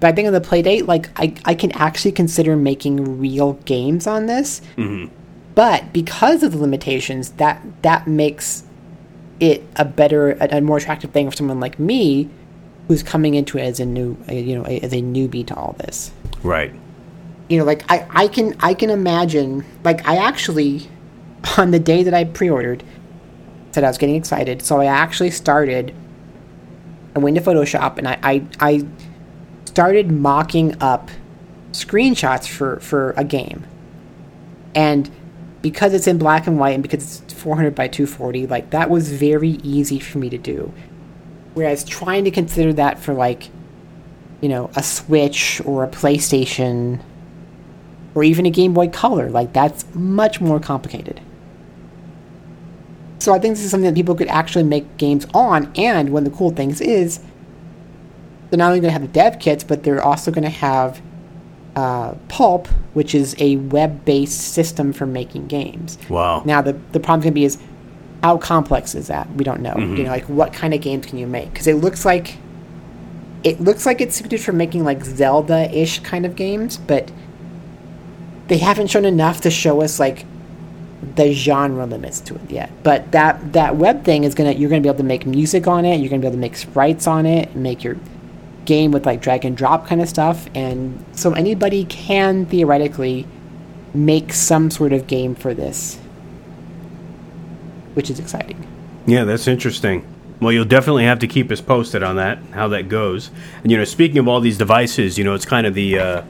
But I think on the Playdate, like, I, I can actually consider making real games on this. Mm-hmm. But because of the limitations, that that makes it a better, a, a more attractive thing for someone like me, who's coming into it as a new, a, you know, a, as a newbie to all this. Right. You know, like I, I can I can imagine, like I actually, on the day that I pre-ordered, said I was getting excited, so I actually started. I went to Photoshop and I I, I started mocking up screenshots for for a game, and because it's in black and white and because it's four hundred by two forty, like, that was very easy for me to do. Whereas trying to consider that for, like, you know, a Switch or a PlayStation or even a Game Boy Color, like, that's much more complicated. So I think this is something that people could actually make games on, and one of the cool things is they're not only going to have the dev kits, but they're also going to have uh, Pulp, which is a web-based system for making games. Wow. Now, the, the problem's going to be is, how complex is that? We don't know. Mm-hmm. You know, like, what kind of games can you make? Because it looks like it looks like it's suited for making, like, Zelda-ish kind of games, but they haven't shown enough to show us, like, the genre limits to it yet. But that that web thing is gonna, you're gonna be able to make music on it, you're gonna be able to make sprites on it, make your game with, like, drag and drop kind of stuff, and so anybody can theoretically make some sort of game for this, which is exciting. Yeah, that's interesting. Well, you'll definitely have to keep us posted on that, how that goes. And, you know, speaking of all these devices, you know, it's kind of the uh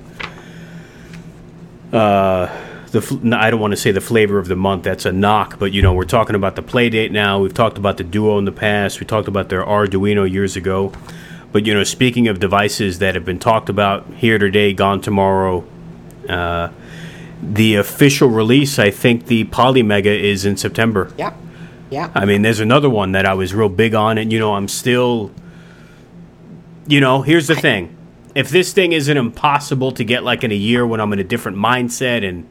uh The, I don't want to say the flavor of the month. That's a knock. But, you know, we're talking about the Playdate now. We've talked about the Duo in the past. We talked about their Arduino years ago. But, you know, speaking of devices that have been talked about here today, gone tomorrow, uh, the official release, I think the Polymega is in September. Yeah. Yeah. I mean, there's another one that I was real big on. And, you know, I'm still, you know, here's the thing. If this thing isn't impossible to get, like, in a year when I'm in a different mindset and,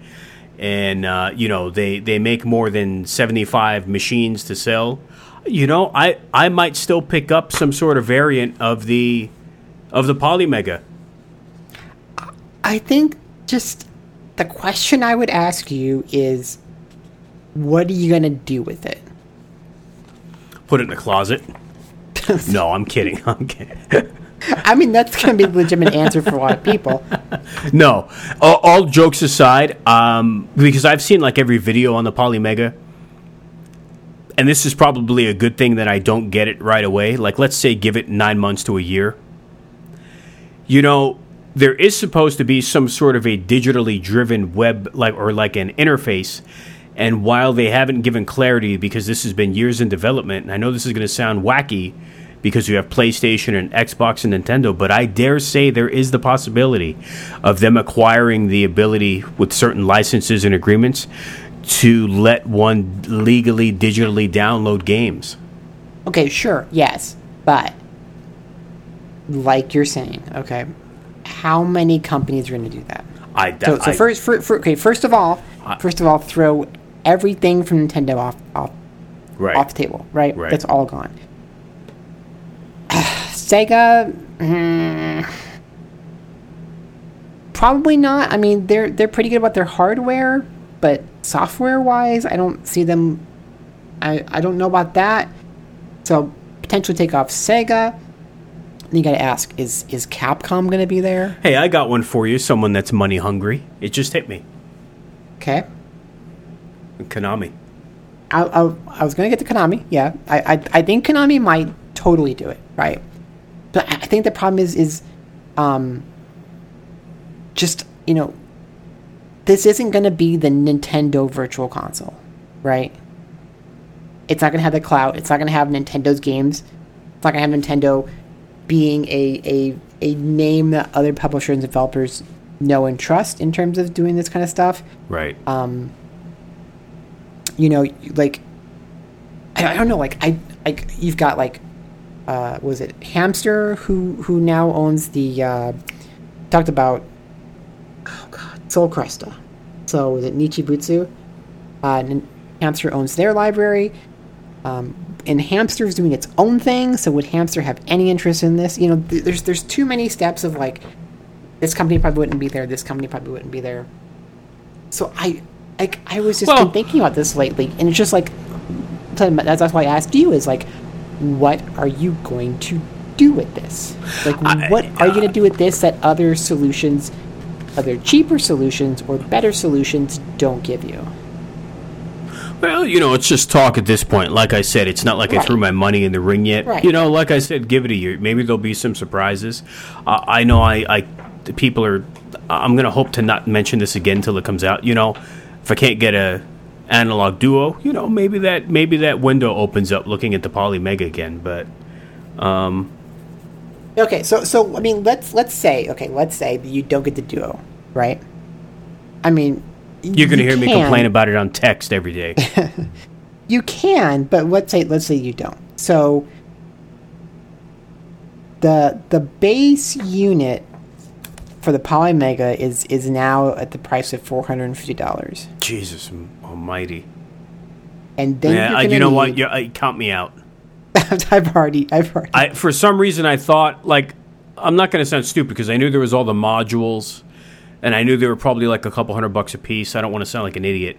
and uh, you know, they, they make more than seventy-five machines to sell, you know, I, I might still pick up some sort of variant of the of the Polymega. I think just the question I would ask you is, what are you going to do with it? Put it in the closet. No, I'm kidding. I'm kidding. I mean, that's going to be a legitimate answer for a lot of people. No. All, all jokes aside, um, because I've seen, like, every video on the Polymega, and this is probably a good thing that I don't get it right away. Like, let's say give it nine months to a year. You know, there is supposed to be some sort of a digitally driven web, like, or like an interface, and while they haven't given clarity, because this has been years in development, and I know this is going to sound wacky, because you have PlayStation and Xbox and Nintendo, but I dare say there is the possibility of them acquiring the ability with certain licenses and agreements to let one legally digitally download games. Okay, sure, yes, but like you're saying, okay, how many companies are going to do that? I that, so, so I, first, for, for, okay, first of all, I, first of all, throw everything from Nintendo off off, right. off the table, right? right? That's all gone. Sega, mm, probably not. I mean, they're they're pretty good about their hardware, but software-wise, I don't see them. I, I don't know about that. So potentially take off Sega. And you got to ask: Is is Capcom going to be there? Hey, I got one for you. Someone that's money hungry. It just hit me. Okay. Konami. I I, I was going to get to Konami. Yeah, I, I I think Konami might totally do it right. But I think the problem is, is um, just, you know, this isn't going to be the Nintendo Virtual Console, right? It's not going to have the clout. It's not going to have Nintendo's games. It's not going to have Nintendo being a, a a name that other publishers and developers know and trust in terms of doing this kind of stuff. Right. Um. You know, like, I, I don't know, like, I like you've got, like, Uh, was it Hamster who, who now owns the uh, talked about oh god Sol Cresta. So was it Nichibutsu? Uh, and Hamster owns their library, um, and Hamster is doing its own thing. So would Hamster have any interest in this? You know, th- there's there's too many steps of, like, this company probably wouldn't be there. This company probably wouldn't be there. So I I, I was just well, been thinking about this lately, and it's just like that's that's why I asked you is like. What are you going to do with this? Like, I, what are you going to do with this that other solutions, other cheaper solutions or better solutions don't give you? Well, you know, it's just talk at this point. Like I said, it's not like right. I threw my money in the ring yet. Right. You know, like I said, give it a year. Maybe there'll be some surprises. Uh, I know I, I the people are, I'm going to hope to not mention this again until it comes out. You know, if I can't get a Analog Duo, you know, maybe that maybe that window opens up looking at the Polymega again, but um okay, so so I mean, let's let's say okay, let's say that you don't get the Duo, right? I mean, you're going to you hear can. me complain about it on text every day. You can, but let's say let's say you don't. So the the base unit for the Polymega is is now at the price of four hundred fifty dollars. Jesus almighty. And then yeah, you're I, you know need... what? You're, uh, count me out. I've already I've already I, for some reason I thought, like, I'm not going to sound stupid because I knew there was all the modules and I knew they were probably like a couple hundred bucks a piece. I don't want to sound like an idiot.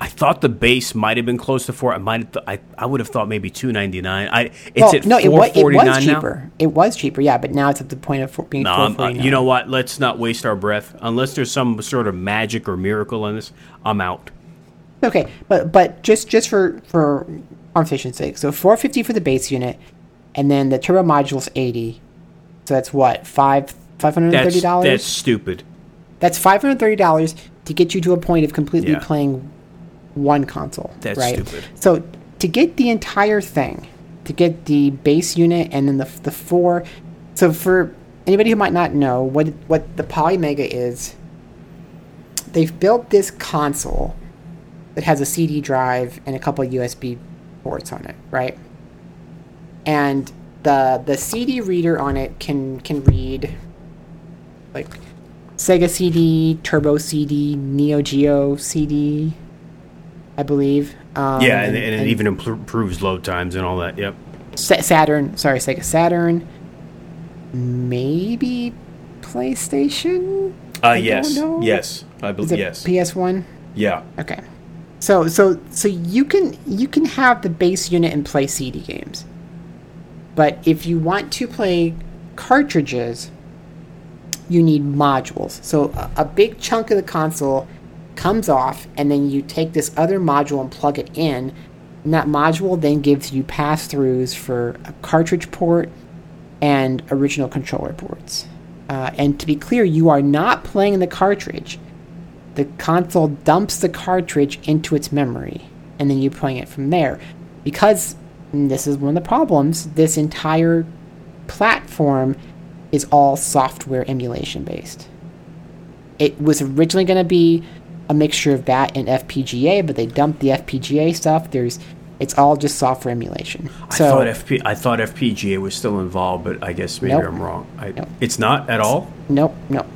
I thought the base might have been close to four. I might. Th- I I would have thought maybe two ninety nine. I it's well, at no, four forty nine now. It was cheaper. Now. It was cheaper. Yeah, but now it's at the point of four, being no, four forty nine. You know what? Let's not waste our breath. Unless there's some sort of magic or miracle in this, I'm out. Okay, but but just just for for conversation's sake, so four fifty for the base unit, and then the turbo module's eighty. So that's what five five hundred thirty dollars. That's, that's stupid. That's five hundred thirty dollars to get you to a point of completely yeah. playing one console. That's right? Stupid. So to get the entire thing, to get the base unit and then the the four. So for anybody who might not know what what the Polymega is, they've built this console that has a C D drive and a couple of U S B ports on it, right? And the the C D reader on it can can read like Sega C D, Turbo C D, Neo Geo C D, I believe. Um, yeah, and, and, and, and it even improves load times and all that, yep. Saturn, sorry, Sega Saturn. Maybe PlayStation? Uh, I yes, don't know. yes. I believe, yes. P S one? Yeah. Okay. So so, so you can you can have the base unit and play C D games. But if you want to play cartridges, you need modules. So a, a big chunk of the console comes off, and then you take this other module and plug it in, and that module then gives you pass-throughs for a cartridge port and original controller ports. Uh, and to be clear, you are not playing the cartridge. The console dumps the cartridge into its memory, and then you're playing it from there. Because, and this is one of the problems, this entire platform is all software emulation-based. It was originally going to be a mixture of that and F P G A, but they dumped the F P G A stuff. There's, it's all just software emulation. I so, thought F P, I thought F P G A was still involved, but I guess maybe nope, I'm wrong. I, nope. It's not at all. Nope, nope.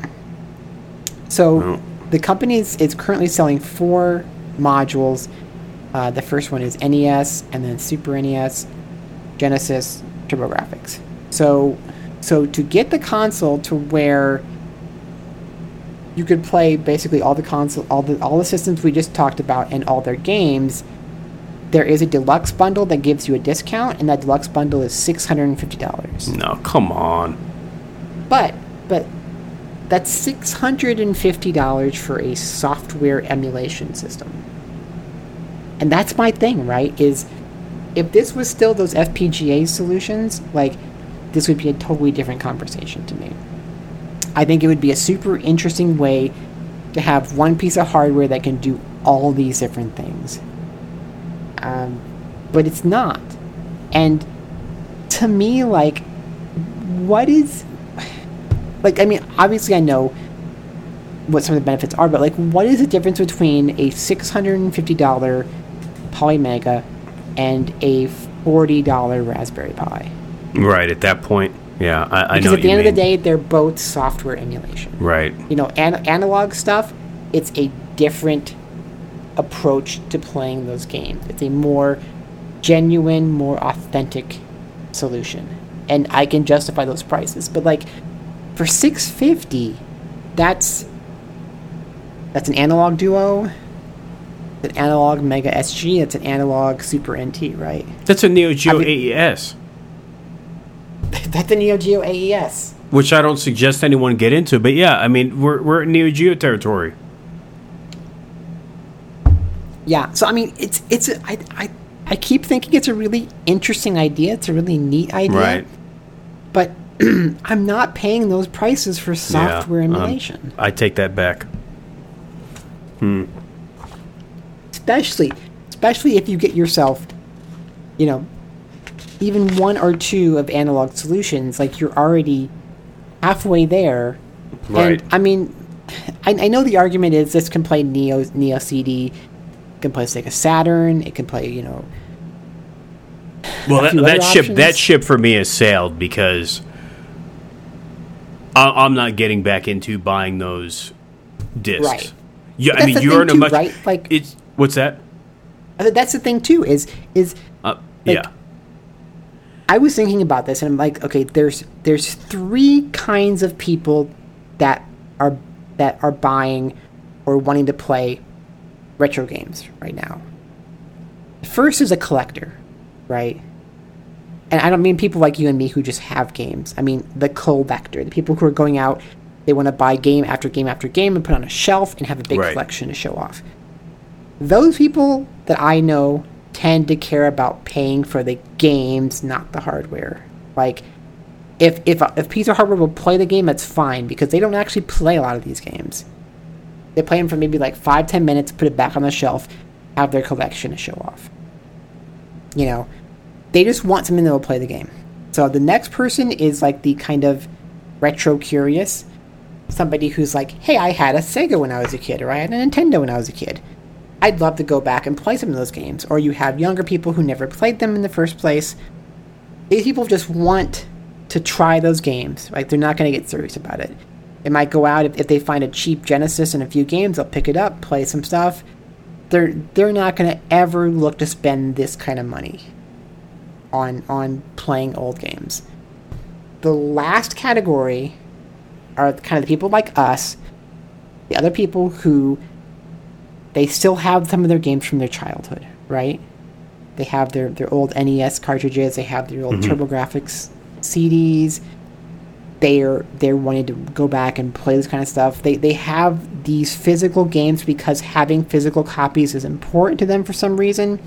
So nope. The company is, is currently selling four modules. Uh, the first one is N E S, and then Super N E S, Genesis, TurboGrafx. So, so to get the console to where you could play basically all the console, all the all the systems we just talked about, and all their games. There is a deluxe bundle that gives you a discount, and that deluxe bundle is six hundred and fifty dollars. No, come on. But but that's six hundred and fifty dollars for a software emulation system, and that's my thing, right? Is if this was still those F P G A solutions, like this would be a totally different conversation to me. I think it would be a super interesting way to have one piece of hardware that can do all these different things. Um, but it's not. And to me, like, what is... Like, I mean, obviously I know what some of the benefits are, but, like, what is the difference between a six hundred fifty dollars Polymega and a forty dollars Raspberry Pi? Right, at that point. Yeah, I, I know what you mean. Because at the end mean. of the day, they're both software emulation. Right. You know, an- analog stuff, it's a different approach to playing those games. It's a more genuine, more authentic solution. And I can justify those prices. But, like, for six hundred fifty dollars, that's that's an Analog Duo, an Analog Mega S G, that's an Analog Super N T, right? That's a Neo Geo I mean, A E S. That's the Neo Geo A E S, which I don't suggest anyone get into. But yeah, I mean, we're we're in Neo Geo territory. Yeah, so I mean, it's it's a, I I I keep thinking it's a really interesting idea. It's a really neat idea, right? But I'm not paying those prices for software yeah, emulation. Um, I take that back. Hmm. especially especially if you get yourself, you know, even one or two of Analog solutions, like you're already halfway there. Right. And, I mean, I, I know the argument is this can play Neo Neo C D, it can play Sega Saturn, it can play, you know. Well, that, that ship options. that ship for me has sailed because I, I'm not getting back into buying those discs. Right. Yeah, I mean, you're in a too, much right? like it's what's that? That's the thing too. Is is uh, like, yeah. I was thinking about this, and I'm like, okay, there's there's three kinds of people that are that are buying or wanting to play retro games right now. First is a collector, right? And I don't mean people like you and me who just have games. I mean the collector, the people who are going out, they want to buy game after game after game and put on a shelf and have a big right. collection to show off. Those people that I know tend to care about paying for the games, not the hardware. Like, if if a if piece of hardware will play the game, that's fine, because they don't actually play a lot of these games. They play them for maybe like five, ten minutes, put it back on the shelf, have their collection to show off. You know, they just want something that will play the game. So the next person is like the kind of retro curious, somebody who's like, hey, I had a Sega when I was a kid, or I had a Nintendo when I was a kid. I'd love to go back and play some of those games. Or you have younger people who never played them in the first place. These people just want to try those games. Like, they're not going to get serious about it. They might go out, if, if they find a cheap Genesis and a few games, they'll pick it up, play some stuff. They're they're not going to ever look to spend this kind of money on on playing old games. The last category are kind of the people like us, the other people who they still have some of their games from their childhood, right? They have their, their old N E S cartridges, they have their old mm-hmm. TurboGrafx C Ds. They're they're wanting to go back and play this kind of stuff. They they have these physical games because having physical copies is important to them for some reason.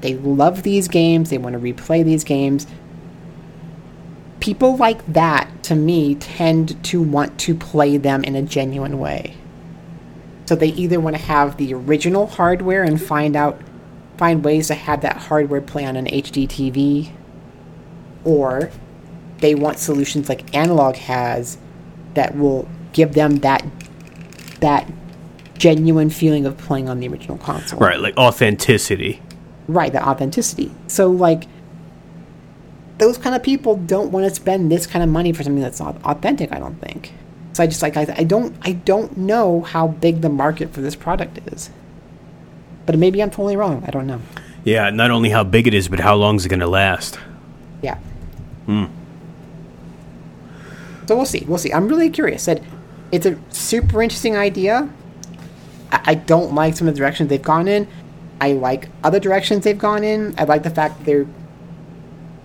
They love these games, they want to replay these games. People like that, to me, tend to want to play them in a genuine way. So they either want to have the original hardware and find out, find ways to have that hardware play on an H D T V, or they want solutions like Analog has that will give them that that genuine feeling of playing on the original console. Right, like authenticity. Right, the authenticity. So, like, those kind of people don't want to spend this kind of money for something that's not authentic, I don't think. So I just like I, I don't I don't know how big the market for this product is, but maybe I'm totally wrong. I don't know. Yeah, not only how big it is, but how long is it going to last? Yeah. Hmm. So we'll see. We'll see. I'm really curious. That it's a super interesting idea. I, I don't like some of the directions they've gone in. I like other directions they've gone in. I like the fact that they're.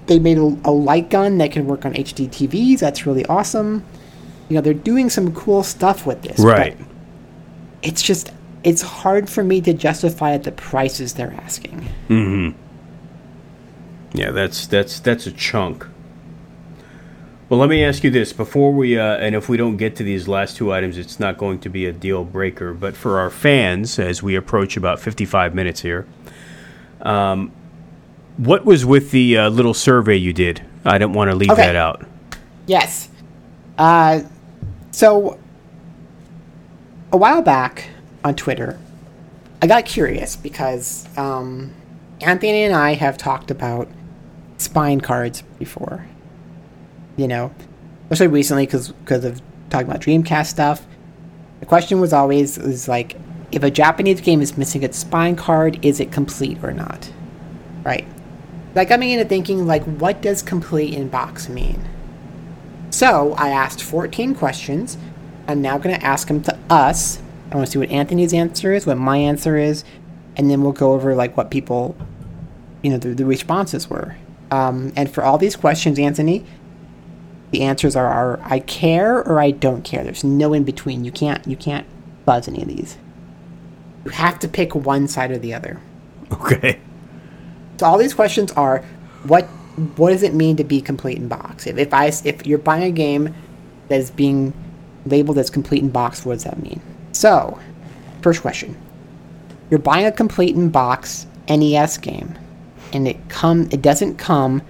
They made a, a light gun that can work on H D T Vs. That's really awesome. You know, they're doing some cool stuff with this. Right. But it's just, it's hard for me to justify at the prices they're asking. Mm-hmm. Yeah, that's that's that's a chunk. Well, let me ask you this before we, uh, and if we don't get to these last two items, it's not going to be a deal breaker. But for our fans, as we approach about fifty-five minutes here, um. What was with the uh, little survey you did? I didn't want to leave okay. that out. Yes. Uh, so, a while back on Twitter, I got curious because um, Anthony and I have talked about spine cards before. You know, especially recently because of talking about Dreamcast stuff. The question was always, was like, if a Japanese game is missing its spine card, is it complete or not? Right? That got me into thinking, like, what does complete in box mean? So I asked fourteen questions. I'm now going to ask them to us. I want to see what Anthony's answer is, what my answer is, and then we'll go over, like, what people, you know, the, the responses were. Um, and for all these questions, Anthony, the answers are, are I care or I don't care. There's no in between. You can't, you can't buzz any of these. You have to pick one side or the other. Okay. So all these questions are, what what does it mean to be complete in box? If if I if you're buying a game that is being labeled as complete in box, what does that mean? So, first question: You're buying a complete in box N E S game, and it come it doesn't come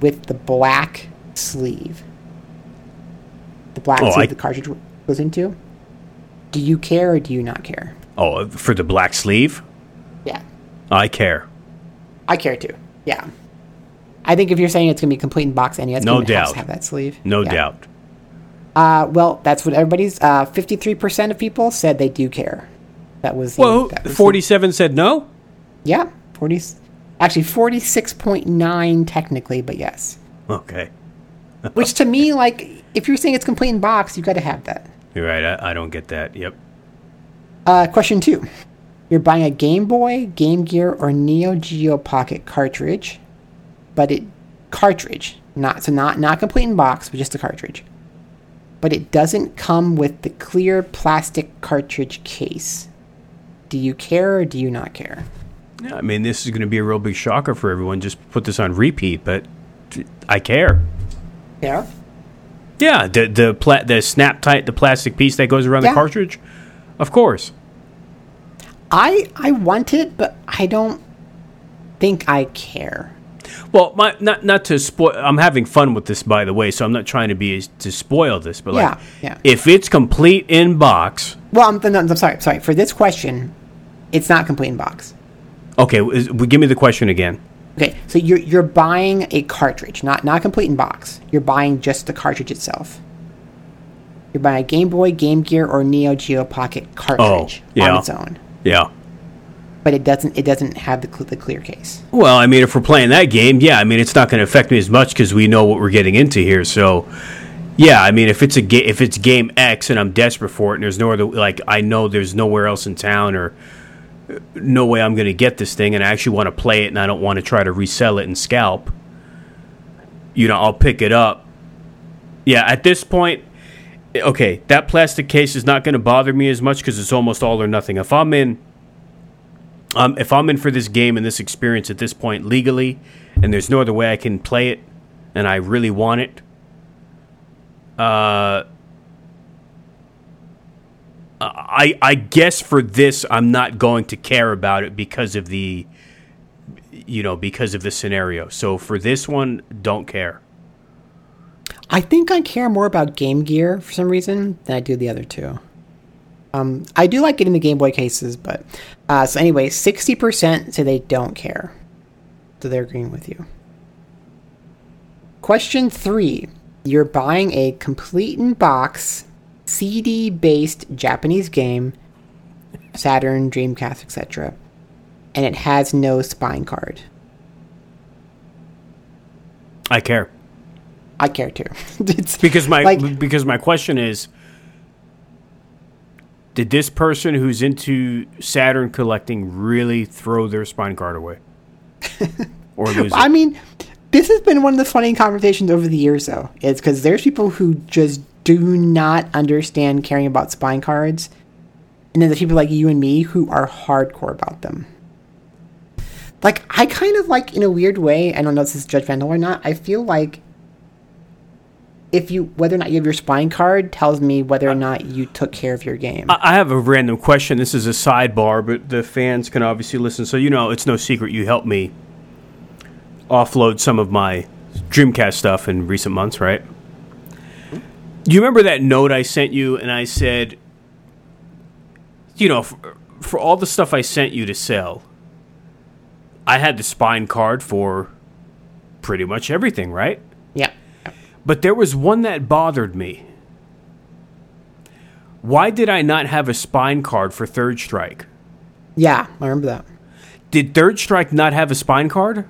with the black sleeve. The black oh, sleeve I... the cartridge goes into. Do you care or do you not care? Oh, for the black sleeve? Yeah. I care. I care too. Yeah. I think if you're saying it's going to be complete in box N E S no game, doubt. It has to have that sleeve. No yeah. doubt. Uh, well, that's what everybody's... Uh, fifty-three percent of people said they do care. That was... The, well, that was forty-seven the, said no? Yeah. forty Actually, forty-six point nine technically, but yes. Okay. Which to me, like, if you're saying it's complete in box, you've got to have that. You're right. I, I don't get that. Yep. Uh, question two. You're buying a Game Boy, Game Gear, or Neo Geo Pocket cartridge... But it cartridge, not so not not complete in box, but just a cartridge. But it doesn't come with the clear plastic cartridge case. Do you care or do you not care? Yeah, I mean, this is going to be a real big shocker for everyone. Just put this on repeat, but I care. Yeah. Yeah, the the pla- the snap tight the plastic piece that goes around yeah. the cartridge, of course. I I want it, but I don't think I care. Well, my, not not to spoil. I'm having fun with this, by the way, so I'm not trying to be to spoil this. But yeah, like, yeah. if it's complete in box, well, I'm, no, I'm sorry, sorry for this question, it's not complete in box. Okay, is, give me the question again. Okay, so you're you're buying a cartridge, not not complete in box. You're buying just the cartridge itself. You're buying a Game Boy, Game Gear, or Neo Geo Pocket cartridge oh, yeah. on its own. Yeah. But it doesn't. It doesn't have the, cl- the clear case. Well, I mean, if we're playing that game, yeah. I mean, it's not going to affect me as much because we know what we're getting into here. So, yeah. I mean, if it's a ga- if it's game X and I'm desperate for it, and there's no other, like I know there's nowhere else in town or no way I'm going to get this thing, and I actually want to play it, and I don't want to try to resell it and scalp. You know, I'll pick it up. Yeah. At this point. Okay, that plastic case is not going to bother me as much because it's almost all or nothing. If I'm in. Um, if I'm in for this game and this experience at this point legally, and there's no other way I can play it, and I really want it, uh, I I guess for this I'm not going to care about it because of the, you know, because of the scenario. So for this one, don't care. I think I care more about Game Gear for some reason than I do the other two. Um, I do like getting the Game Boy cases, but uh, so anyway, sixty percent say they don't care. So they're agreeing with you. Question three. You're buying a complete in box C D-based Japanese game, Saturn, Dreamcast, et cetera, and it has no spine card. I care. I care too. It's because my like, because my question is, did this person who's into Saturn collecting really throw their spine card away? Or lose it? I mean, this has been one of the funny conversations over the years, though. It's because there's people who just do not understand caring about spine cards. And then there's people like you and me who are hardcore about them. Like, I kind of like, in a weird way, I don't know if this is judgmental or not, I feel like If you whether or not you have your spine card tells me whether or not you took care of your game. I have a random question. This is a sidebar, but the fans can obviously listen. So, you know, it's no secret you helped me offload some of my Dreamcast stuff in recent months, right? Mm-hmm. You remember that note I sent you, and I said, you know, for, for all the stuff I sent you to sell, I had the spine card for pretty much everything, right? Yeah. But there was one that bothered me. Why did I not have a spine card for Third Strike? Yeah, I remember that. Did Third Strike not have a spine card?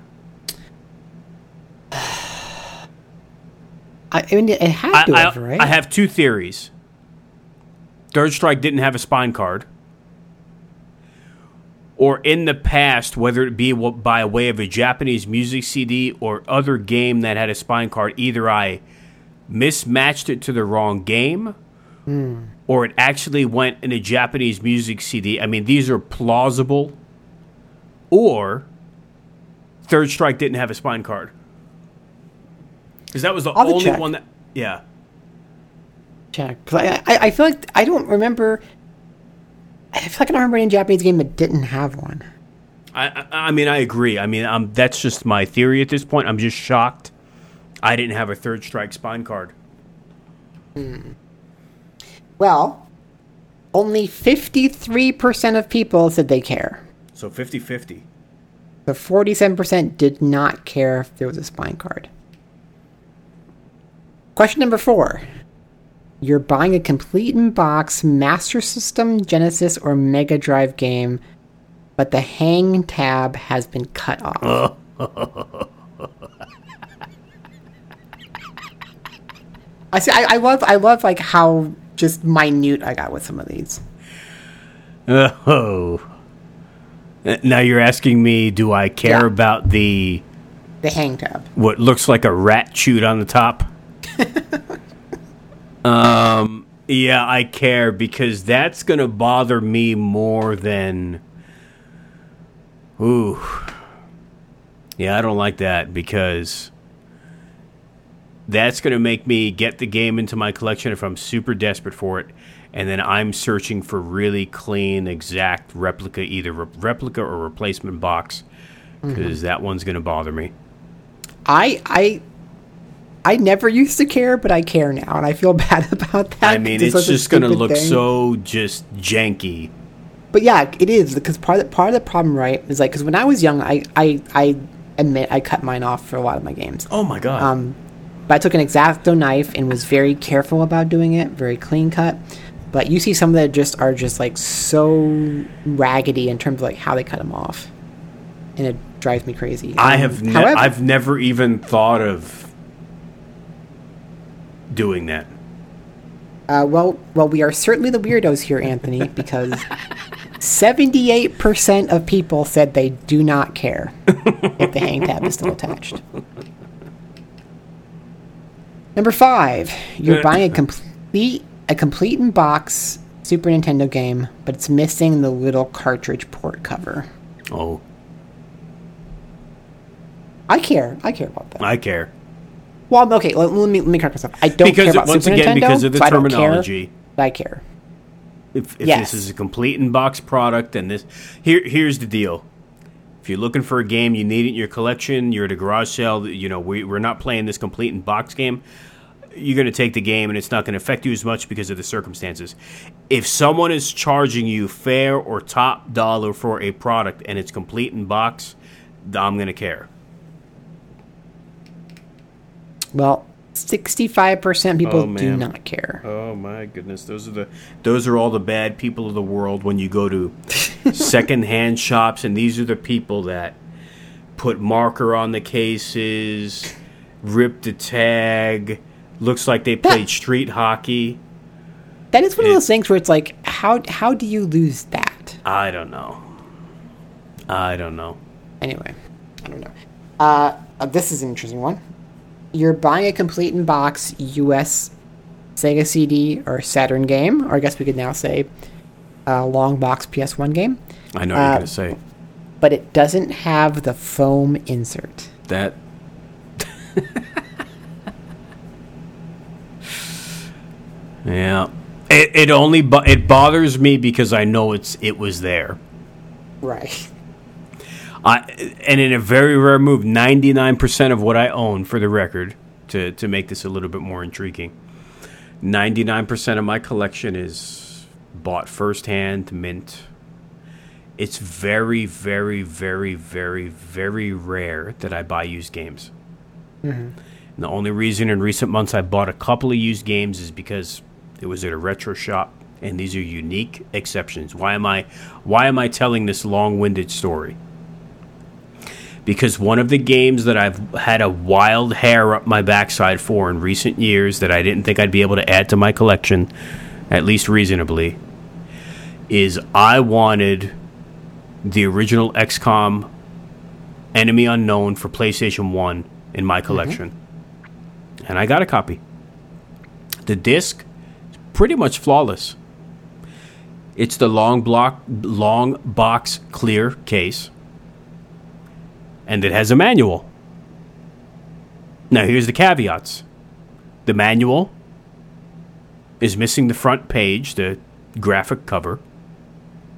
I, I mean, it had to I, have, right? I have two theories. Third Strike didn't have a spine card. Or in the past, whether it be by way of a Japanese music C D or other game that had a spine card, either I mismatched it to the wrong game mm. or it actually went in a Japanese music C D. I mean, these are plausible. Or Third Strike didn't have a spine card. Because that was the I'll only check. one that... Yeah. Check. I, I, I feel like I don't remember... I feel like I don't remember any Japanese game that didn't have one. I, I mean, I agree. I mean, um, that's just my theory at this point. I'm just shocked I didn't have a Third Strike Spine card. Hmm. Well, only fifty-three percent of people said they care. So fifty-fifty. The forty-seven percent did not care if there was a Spine card. Question number four. You're buying a complete in-box Master System, Genesis, or Mega Drive game, but the hang tab has been cut off. I see. I, I love. I love like how just minute I got with some of these. Oh. Now you're asking me, do I care yeah. about the the hang tab? What looks like a rat chewed on the top. um. Yeah, I care because that's gonna bother me more than. Ooh, yeah, I don't like that because that's going to make me get the game into my collection if I'm super desperate for it, and then I'm searching for really clean, exact replica, either re- replica or replacement box, because mm-hmm. that one's going to bother me. I I I never used to care, but I care now, and I feel bad about that. I mean, it's just going to look thing. so just janky. But yeah, it is, because part of the, part of the problem, right, is like, because when I was young, I, I I admit I cut mine off for a lot of my games. Oh my god! Um, but I took an X-Acto knife and was very careful about doing it, very clean cut. But you see some that just are just like so raggedy in terms of like how they cut them off, and it drives me crazy. I um, have ne- however, I've never even thought of doing that. Uh, well, well, we are certainly the weirdos here, Anthony, because seventy-eight percent of people said they do not care if the hang tab is still attached. Number five, you're buying a complete a complete in box Super Nintendo game, but it's missing the little cartridge port cover. Oh, I care. I care about that. I care. Well, okay, let, let me let me correct myself. I don't because care about it, once Super again, Nintendo, because of the so terminology. I, care, I care. If, if yes. this is a complete in-box product, and this here here's the deal: if you're looking for a game, you need it in your collection. You're at a garage sale. You know we we're not playing this complete in-box game. You're going to take the game, and it's not going to affect you as much because of the circumstances. If someone is charging you fair or top dollar for a product and it's complete in-box, I'm going to care. Well, sixty-five percent people oh, do not care. Oh my goodness, those are the those are all the bad people of the world when you go to secondhand shops, and these are the people that put marker on the cases, rip the tag, looks like they played that, street hockey. That is one it, of those things where it's like, how how do you lose that? I don't know. I don't know. Anyway, I don't know. Uh, this is an interesting one. You're buying a complete in-box U S Sega C D or Saturn game, or I guess we could now say a long box P S one game. I know what uh, you're going to say. But it doesn't have the foam insert. That... yeah. It it only... Bo- it bothers me because I know it's it was there. Right. I, and in a very rare move, ninety-nine percent of what I own, for the record, to, to make this a little bit more intriguing, ninety-nine percent of my collection is bought firsthand, mint. It's very, very, very, very, very rare that I buy used games. Mm-hmm. And the only reason in recent months I bought a couple of used games is because it was at a retro shop, and these are unique exceptions. Why am I, why am I telling this long-winded story? Because one of the games that I've had a wild hair up my backside for in recent years that I didn't think I'd be able to add to my collection, at least reasonably, is I wanted the original X COM Enemy Unknown for PlayStation one in my collection. Mm-hmm. And I got a copy. The disc is pretty much flawless. It's the long block, long box clear case. And it has a manual. Now, here's the caveats. The manual is missing the front page, the graphic cover.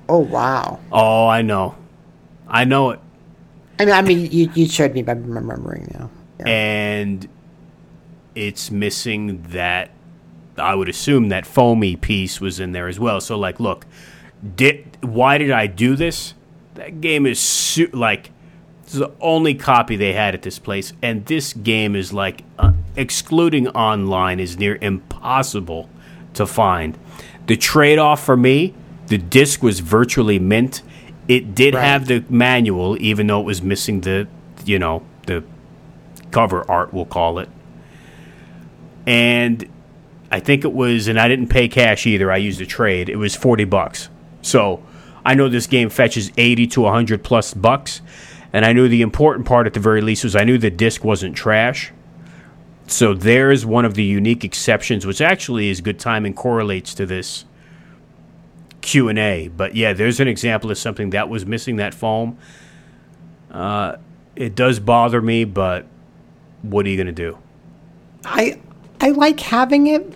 Oh, wow. Oh, I know. I know it. I mean, I mean, you, you showed me, but I'm remembering now. Yeah. And it's missing that, I would assume that foamy piece was in there as well. So, like, look, did, why did I do this? That game is, su- like, this is the only copy they had at this place. And this game is, like, uh, excluding online, is near impossible to find. The trade-off for me, the disc was virtually mint. It did right. have the manual, even though it was missing the, you know, the cover art, we'll call it. And I think it was, and I didn't pay cash either. I used a trade. It was forty bucks. So I know this game fetches eighty to one hundred plus bucks. And I knew the important part at the very least was I knew the disc wasn't trash. So there's one of the unique exceptions, which actually is good timing, correlates to this Q and A. But yeah, there's an example of something that was missing that foam. Uh, it does bother me, but what are you going to do? I I like having it.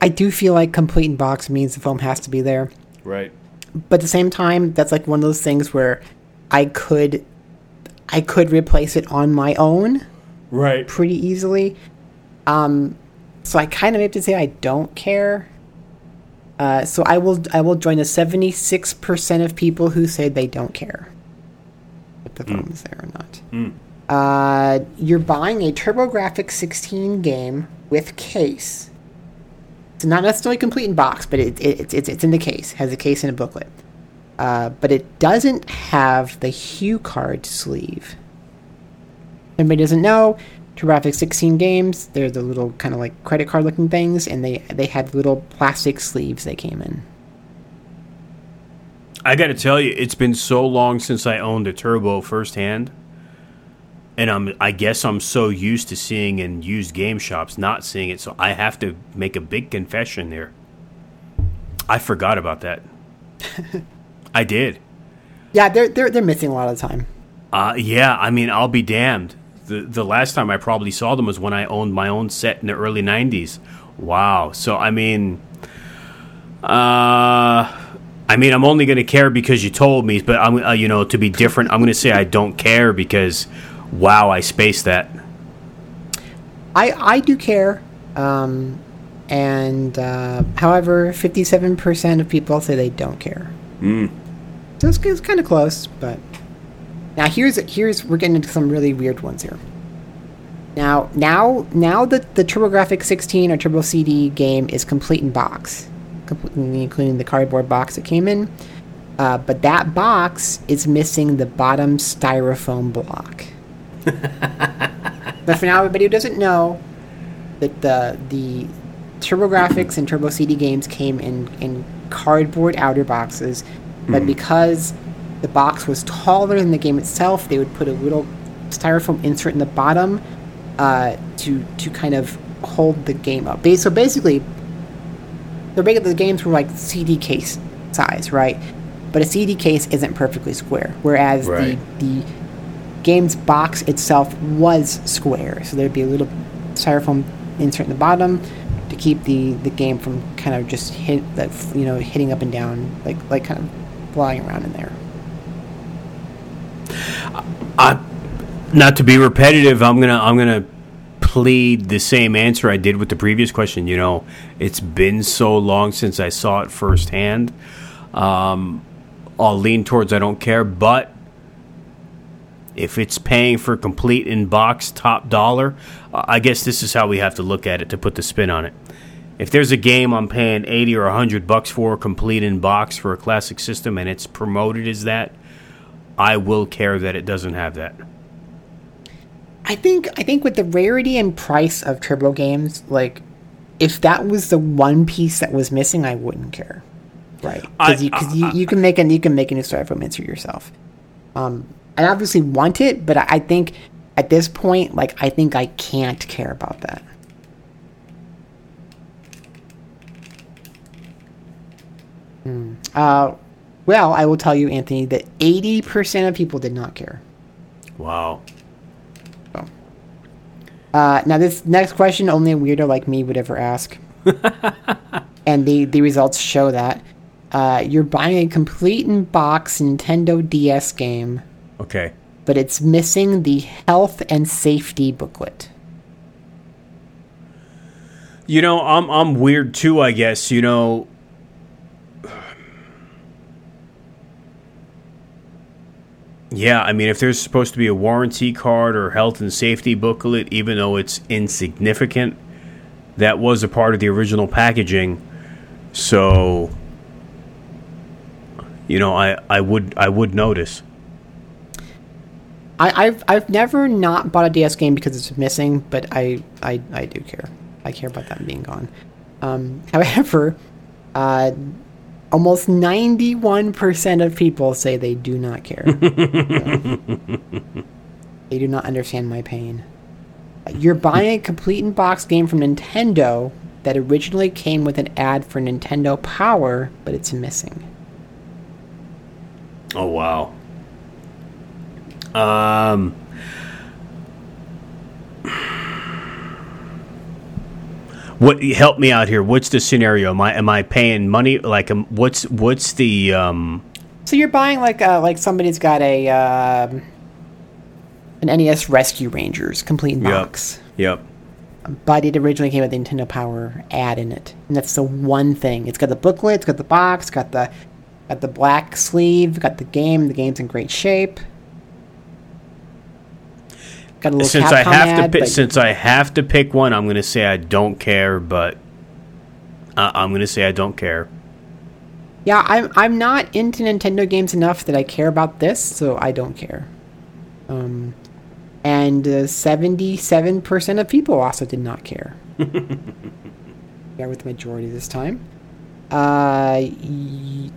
I do feel like complete in box means the foam has to be there. Right. But at the same time, that's like one of those things where I could I could replace it on my own. Right. Pretty easily. Um, so I kind of have to say I don't care. Uh, so I will I will join the seventy-six percent of people who say they don't care if the phone is mm. there or not. Mm. Uh, you're buying a TurboGrafx sixteen game with case. It's not necessarily complete in box, but it, it, it's, it's it's in the case. Has a case and a booklet. Uh, but it doesn't have the Hue card sleeve. Anybody doesn't know, TurboGrafx sixteen games, they're the little kind of like credit card looking things, and they, they had little plastic sleeves they came in. I gotta tell you, it's been so long since I owned a Turbo firsthand, and I'm I guess I'm so used to seeing in used game shops not seeing it, so I have to make a big confession there. I forgot about that. I did. Yeah, they're they're they're missing a lot of the time. Uh, yeah, I mean, I'll be damned. The the last time I probably saw them was when I owned my own set in the early nineties. Wow. So, I mean, uh, I mean, I'm only going to care because you told me, but I'm, uh, you know, to be different, I'm going to say I don't care because, wow, I spaced that. I I do care. Um, and, uh, however, fifty-seven percent of people say they don't care. Mm. So it's, it's kind of close, but... Now here's here's we're getting into some really weird ones here. Now now now the the TurboGrafx sixteen or Turbo C D game is complete in box, completely including the cardboard box it came in, uh, but that box is missing the bottom styrofoam block. But for now, everybody who doesn't know that the the TurboGrafx and Turbo C D games came in in cardboard outer boxes, but mm. because the box was taller than the game itself, they would put a little styrofoam insert in the bottom uh, to to kind of hold the game up. So basically, the regular games were like C D case size, right? But a C D case isn't perfectly square, whereas right. the, the game's box itself was square. So there'd be a little styrofoam insert in the bottom to keep the, the game from kind of just hit that you know hitting up and down, like like kind of flying around in there. I, not to be repetitive, I'm gonna I'm gonna plead the same answer I did with the previous question. You know, it's been so long since I saw it firsthand. Um, I'll lean towards I don't care, but if it's paying for complete in box top dollar, uh, I guess this is how we have to look at it to put the spin on it. If there's a game I'm paying eighty or a hundred bucks for complete in box for a classic system, and it's promoted as that, I will care that it doesn't have that. I think I think with the rarity and price of Turbo games, like, if that was the one piece that was missing, I wouldn't care. Right. Because you, you, you can make a, you can make a new styrofoam insert yourself. Um, I obviously want it, but I, I think at this point, like, I think I can't care about that. Hmm. Uh... Well, I will tell you, Anthony, that eighty percent of people did not care. Wow. So, uh, now, this next question, only a weirdo like me would ever ask. And the, the results show that. Uh, you're buying a complete in box Nintendo D S game. Okay. But it's missing the health and safety booklet. You know, I'm I'm weird too, I guess. You know, yeah, I mean, if there's supposed to be a warranty card or health and safety booklet, even though it's insignificant, that was a part of the original packaging. So, you know, I, I would I would notice. I, I've I've never not bought a D S game because it's missing, but I I, I do care. I care about that being gone. Um, however, uh, almost ninety-one percent of people say they do not care. So, they do not understand my pain. You're buying a complete in-box game from Nintendo that originally came with an ad for Nintendo Power, but it's missing. Oh, wow. Um... What, help me out here. What's the scenario? Am I am I paying money? Like, um, what's what's the? Um... So you're buying like uh, like somebody's got a uh, an N E S Rescue Rangers complete box. Yep. Yep. But it originally came with the Nintendo Power ad in it, and that's the one thing. It's got the booklet. It's got the box. Got the got the black sleeve. Got the game. The game's in great shape. Since Capcom I have ad, to pick, since I have to pick one, I'm going to say I don't care. But uh, I'm going to say I don't care. Yeah, I'm I'm not into Nintendo games enough that I care about this, so I don't care. Um, and uh, seventy-seven percent of people also did not care. Yeah, with the majority this time. Uh, y-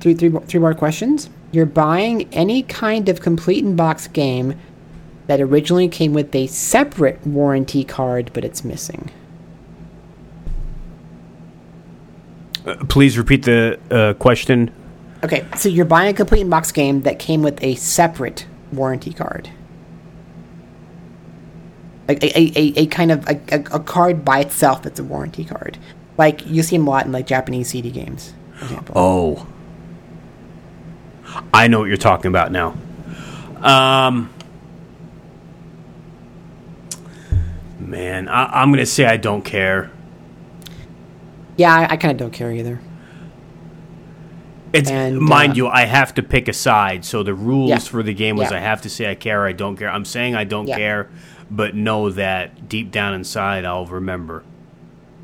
three, three, three more questions. You're buying any kind of complete in-box game that originally came with a separate warranty card, but it's missing. Uh, please repeat the uh, question. Okay, so you're buying a complete in-box game that came with a separate warranty card. Like a, a, a, a kind of a, a, a card by itself that's a warranty card. Like you see them a lot in like Japanese C D games, for example. Oh. I know what you're talking about now. Um... Man, I, I'm going to say I don't care. Yeah, I, I kind of don't care either. It's and, mind uh, you, I have to pick a side. So the rules yeah, for the game was yeah. I have to say I care or I don't care. I'm saying I don't yeah. care, but know that deep down inside I'll remember.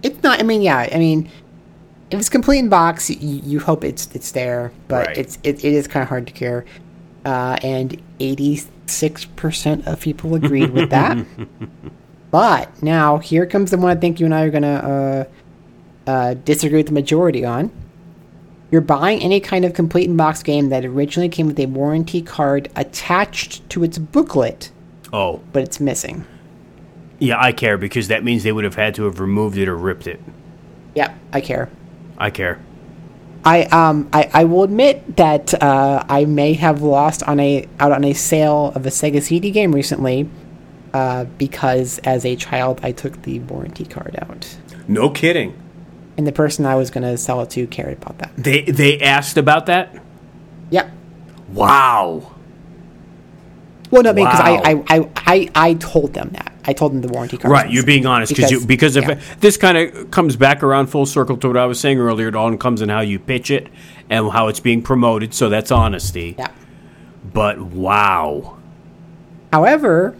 It's not, I mean, yeah, I mean, if it's complete in box, you, you hope it's it's there, but right. it's it, it is kind of hard to care. Uh, and eighty-six percent of people agreed with that. But now here comes the one I think you and I are going to uh, uh, disagree with the majority on. You're buying any kind of complete in-box game that originally came with a warranty card attached to its booklet. Oh. But it's missing. Yeah, I care because that means they would have had to have removed it or ripped it. Yep, I care. I care. I um I, I will admit that uh, I may have lost on a out on a sale of a Sega C D game recently. Uh, because as a child, I took the warranty card out. No kidding. And the person I was going to sell it to cared about that. They they asked about that? Yep. Wow. Well, no, because wow. I, I, I, I, I told them that. I told them the warranty card. Right, you're being honest. Because, you, because if yeah. this kind of comes back around full circle to what I was saying earlier. It all comes in how you pitch it and how it's being promoted, so that's honesty. Yeah. But wow. However...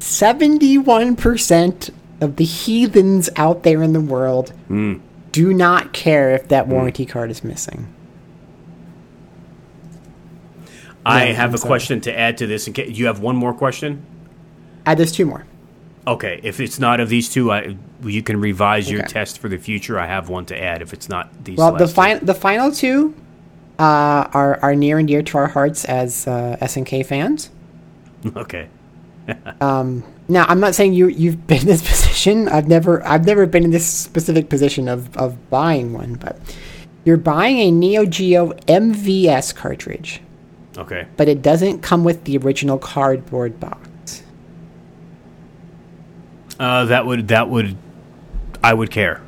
seventy-one percent of the heathens out there in the world mm. do not care if that warranty mm. card is missing. I no, have I'm a sorry. question to add to this. Do you have one more question? Uh, there's two more. Okay. If it's not of these two, I, you can revise okay. your test for the future. I have one to add if it's not these well, last the fi- two. Well, the final two uh, are, are near and dear to our hearts as uh, S N K fans. Okay. um, now, I'm not saying you you've been in this position. I've never I've never been in this specific position of, of buying one, but you're buying a Neo Geo M V S cartridge. Okay. But it doesn't come with the original cardboard box. Uh, that would that would I would care.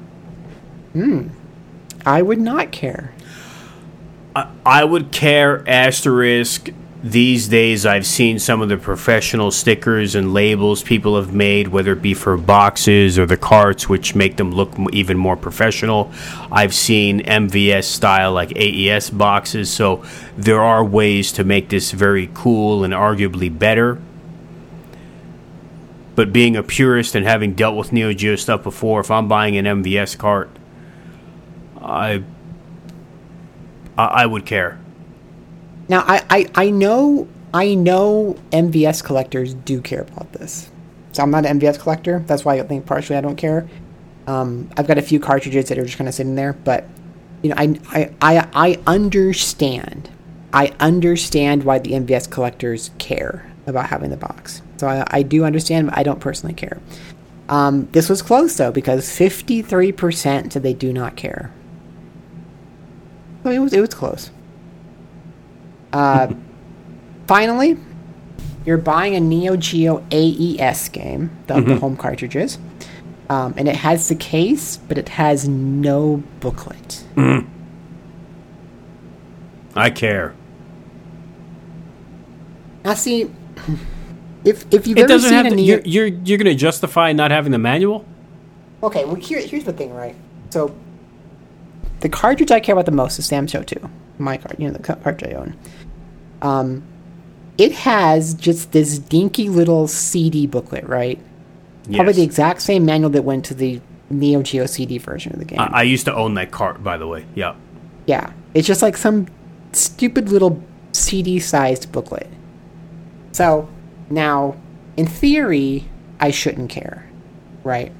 Hmm. I would not care. I, I would care asterisk. These days, I've seen some of the professional stickers and labels people have made, whether it be for boxes or the carts, which make them look even more professional. I've seen M V S style, like A E S boxes, so there are ways to make this very cool and arguably better. But being a purist and having dealt with Neo Geo stuff before, if I'm buying an M V S cart, I, I would care. Now, I, I, I know I know M V S collectors do care about this. So I'm not an M V S collector. That's why I think partially I don't care. Um, I've got a few cartridges that are just kind of sitting there. But, you know, I, I, I, I understand. I understand why the M V S collectors care about having the box. So I, I do understand, but I don't personally care. Um, this was close, though, because fifty-three percent said they do not care. So it was, it was close. Uh, finally, you're buying a Neo Geo A E S game, the, mm-hmm. the home cartridges, um, and it has the case, but it has no booklet. Mm. I care. Now, see, if if you've it ever seen a Neo, you're you're, you're going to justify not having the manual? Okay, well here here's the thing, right? So, the cartridge I care about the most is Samsho two. My card, you know, the cartridge I own. Um, it has just this dinky little C D booklet, right? Yes. Probably the exact same manual that went to the Neo Geo C D version of the game. I, I used to own that cart, by the way. Yeah. Yeah. It's just like some stupid little C D-sized booklet. So, now, in theory, I shouldn't care, right?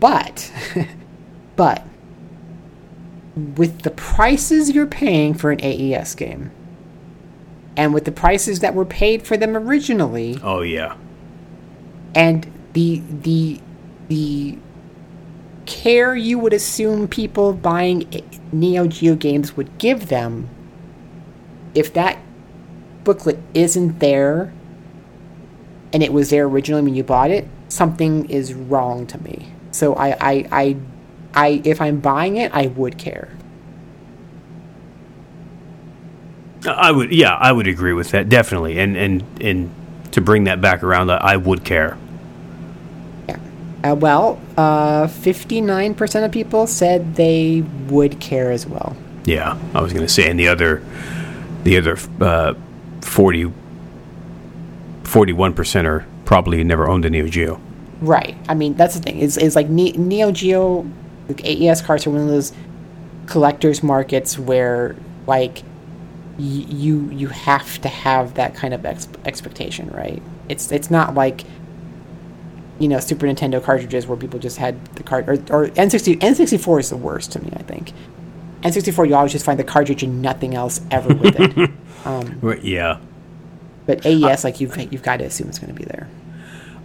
But, but, with the prices you're paying for an A E S game, and with the prices that were paid for them originally, oh yeah, and the the the care you would assume people buying Neo Geo games would give them, if that booklet isn't there, and it was there originally when you bought it, something is wrong to me. So I I. I I, if I'm buying it, I would care. I would, yeah, I would agree with that, definitely. And and, and to bring that back around, I, I would care. Yeah. Uh, well, uh, fifty-nine percent of people said they would care as well. Yeah, I was going to say, and the other, the other uh, forty, forty-one percent are probably never owned a Neo Geo. Right. I mean, that's the thing. It's, it's like ne- Neo Geo. Like A E S carts are one of those collectors markets where, like, y- you you have to have that kind of ex- expectation, right? It's it's not like, you know, Super Nintendo cartridges where people just had the cart, or, or N sixty-four is the worst to me, I think. N sixty-four, you always just find the cartridge and nothing else ever with it. Um, yeah. But A E S, like, you've you've got to assume it's going to be there.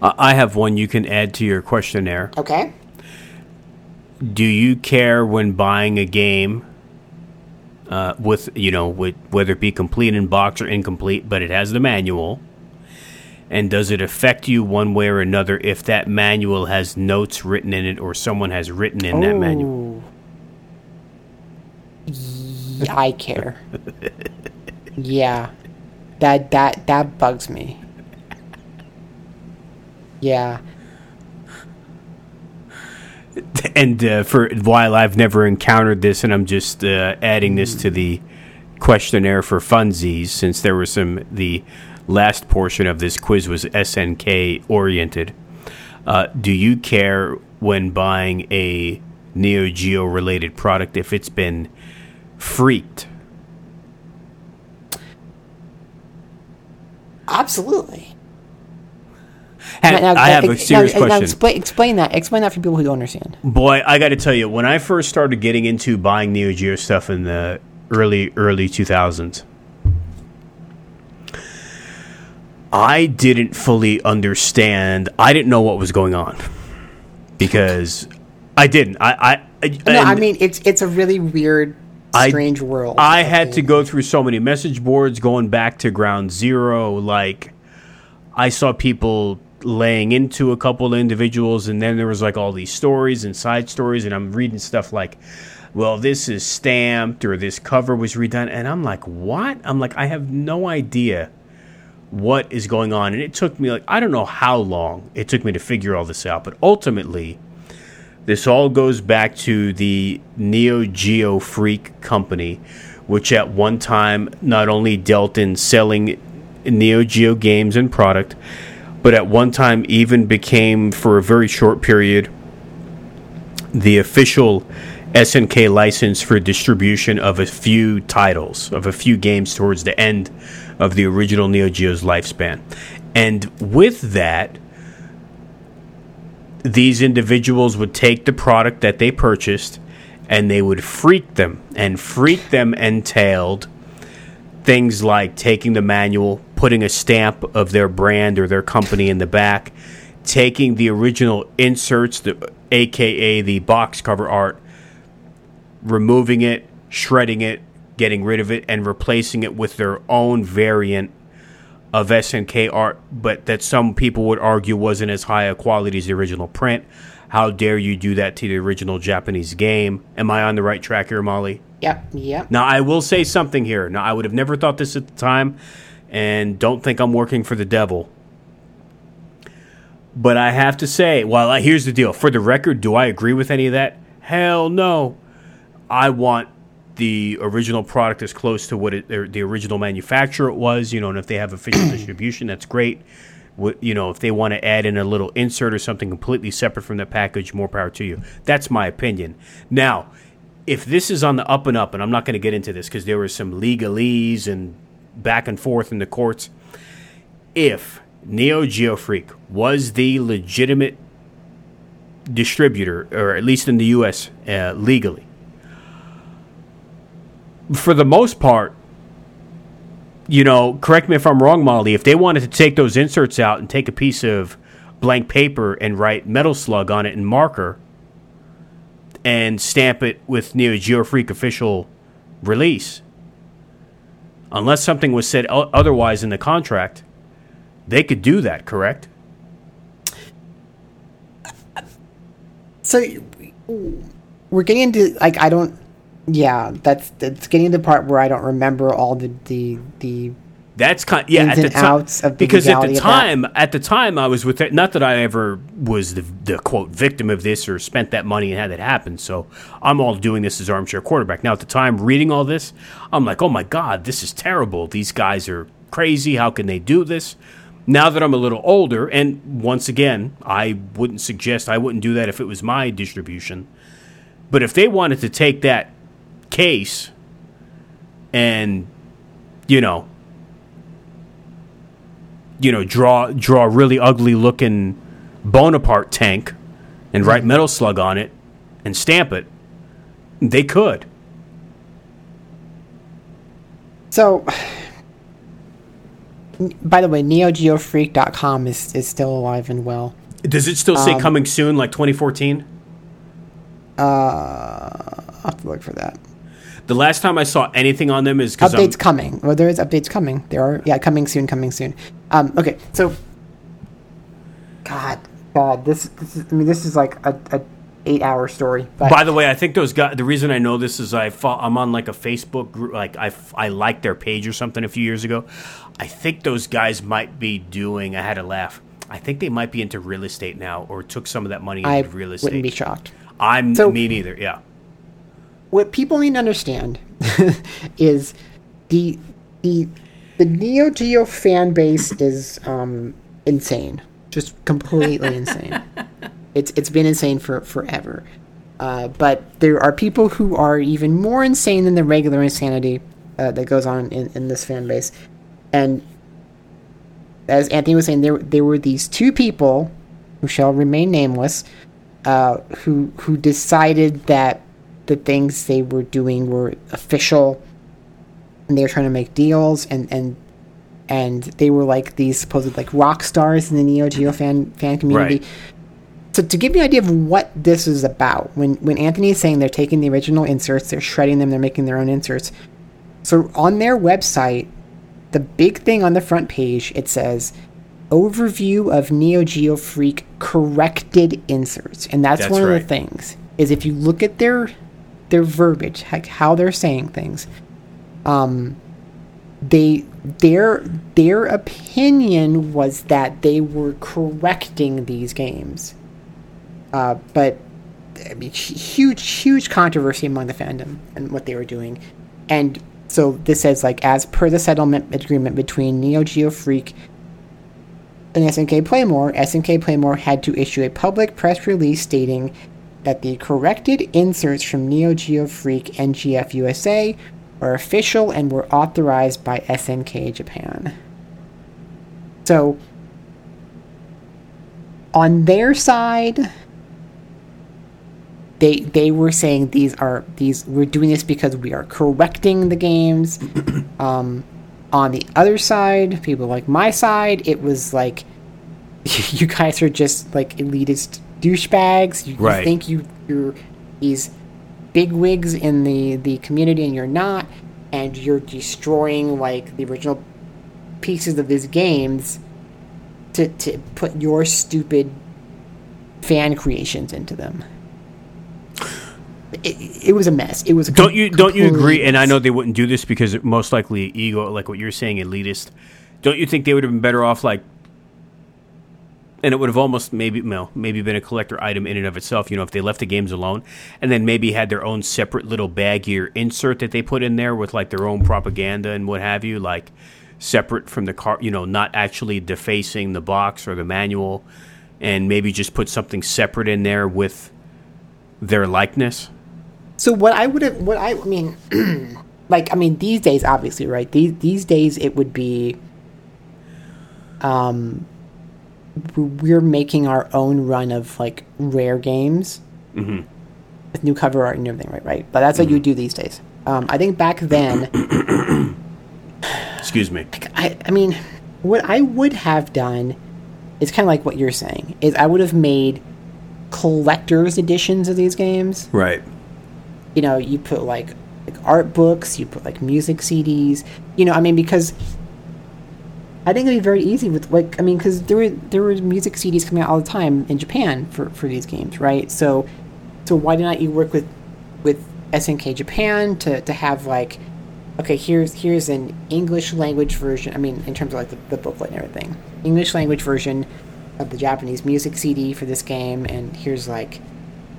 I have one you can add to your questionnaire. Okay. Do you care when buying a game uh, with, you know, with, whether it be complete in box or incomplete, but it has the manual? And does it affect you one way or another if that manual has notes written in it or someone has written in oh. that manual? Yeah, I care. yeah. That that that bugs me. Yeah. And uh, for while I've never encountered this, and I'm just uh, adding this to the questionnaire for funsies, since there was some, the last portion of this quiz was S N K oriented. Uh, do you care when buying a Neo Geo related product if it's been freaked? Absolutely. Now, now, I have a serious now, question. Now explain, explain that. Explain that for people who don't understand. Boy, I got to tell you, when I first started getting into buying Neo Geo stuff in the early, early two thousands, I didn't fully understand. I didn't know what was going on because I didn't. I, I, I no, I mean it's it's a really weird, strange I, world. I had thing. to go through so many message boards going back to ground zero. Like I saw people laying into a couple of individuals, and then there was like all these stories and side stories, and I'm reading stuff like well, this is stamped or this cover was redone. And I'm like, what? I'm like, I have no idea what is going on. And it took me like, I don't know how long it took me to figure all this out. But ultimately, this all goes back to the Neo Geo Freak company, which at one time not only dealt in selling Neo Geo games and product, but at one time even became, for a very short period, the official S N K license for distribution of a few titles, of a few games towards the end of the original Neo Geo's lifespan. And with that, these individuals would take the product that they purchased and they would freak them. And freak them entailed things like taking the manual, putting a stamp of their brand or their company in the back, taking the original inserts, the, aka the box cover art, removing it, shredding it, getting rid of it, and replacing it with their own variant of S N K art, but that some people would argue wasn't as high a quality as the original print. How dare you do that to the original Japanese game? Am I on the right track here, Molly? Yep, yep. Now, I will say something here. Now, I would have never thought this at the time, and don't think I'm working for the devil. But I have to say, well, here's the deal. For the record, do I agree with any of that? Hell no. I want the original product as close to what it, the original manufacturer was, you know, and if they have official distribution, that's great. What, you know, if they want to add in a little insert or something completely separate from the package, more power to you. That's my opinion. Now, if this is on the up and up, and I'm not going to get into this because there was some legalese and back and forth in the courts, if Neo Geo Freak was the legitimate distributor, or at least in the U S uh, legally, for the most part, you know, correct me if I'm wrong, Molly, if they wanted to take those inserts out and take a piece of blank paper and write Metal Slug on it in marker and stamp it with Neo Geo Freak official release, unless something was said otherwise in the contract, they could do that, correct? So we're getting into, like, I don't... Yeah, that's that's getting to the part where I don't remember all the the, the that's kind yeah ins at and the outs t- of the because at the time at the time I was with it, not that I ever was the the quote victim of this or spent that money and had it happen. So I'm all doing this as armchair quarterback. Now at the time reading all this, I'm like, oh my God, this is terrible. These guys are crazy. How can they do this? Now that I'm a little older, and once again, I wouldn't suggest I wouldn't do that if it was my distribution. But if they wanted to take that case and you know you know draw draw a really ugly looking Bonaparte tank and write Metal Slug on it and stamp it, they could. So by the way, neo geo freak dot com is is still alive and well. Does it still say um, coming soon, like twenty fourteen? uh I'll have to look for that. The last time I saw anything on them is... Cause updates I'm coming. Well, there is updates coming. There are... Yeah, coming soon, coming soon. Um, okay, so... God, God, this, this is... I mean, this is like a, a eight-hour story. But. By the way, I think those guys... The reason I know this is I fo- I'm on like a Facebook group. Like, I, I liked their page or something a few years ago. I think those guys might be doing... I had a laugh. I think they might be into real estate now, or took some of that money into real estate. I wouldn't be shocked. I'm... So, me neither, yeah. What people need to understand is the the the Neo Geo fan base is um, insane, just completely insane. It's it's been insane for forever, uh, but there are people who are even more insane than the regular insanity uh, that goes on in, in this fan base. And as Anthony was saying, there there were these two people who shall remain nameless, uh, who who decided that the things they were doing were official, and they were trying to make deals, and and and they were like these supposed like rock stars in the Neo Geo fan fan community. Right. So to give you an idea of what this is about, when when Anthony is saying they're taking the original inserts, they're shredding them, they're making their own inserts. So on their website, the big thing on the front page, it says overview of Neo Geo Freak corrected inserts, and that's, that's one right. of the things is if you look at their their verbiage, like how they're saying things, um, they their their opinion was that they were correcting these games. Uh, but I mean, huge huge controversy among the fandom and what they were doing, and so this says, like, as per the settlement agreement between Neo Geo Freak and S N K Playmore, S N K Playmore had to issue a public press release stating that the corrected inserts from Neo Geo Freak and G F U S A are official and were authorized by S N K Japan. So, on their side, they they were saying these are these we're doing this because we are correcting the games. Um, on the other side, people like my side, it was like, you guys are just like elitist douchebags. You, right. you think you you're these bigwigs in the, the community, and you're not, and you're destroying like the original pieces of these games to to put your stupid fan creations into them. It, it was a mess. It was. A don't com- you don't you agree? And I know they wouldn't do this because most likely ego, like what you're saying, elitist. Don't you think they would have been better off like? And it would have almost maybe well, maybe been a collector item in and of itself. You know, if they left the games alone and then maybe had their own separate little baggier insert that they put in there with like their own propaganda and what have you, like separate from the car. You know, not actually defacing the box or the manual, and maybe just put something separate in there with their likeness. So what I would have, what I, I mean, like, I mean, these days, obviously, right? These these days, it would be, um, we're making our own run of like rare games mm-hmm. with new cover art and everything, right? Right. But that's mm-hmm. what you do these days. Um, I think back then. Excuse me. I, I mean, what I would have done is kind of like what you're saying. Is I would have made collector's editions of these games, right? You know, you put like, like art books, you put like music C Ds, you know, I mean, because I think it'd be very easy with like, I mean, because there were, there were music C Ds coming out all the time in Japan for, for these games, right? So, so why did not you work with, with S N K Japan to, to have like, okay, here's, here's an English language version. I mean, in terms of like the, the booklet and everything, English language version of the Japanese music C D for this game. And here's like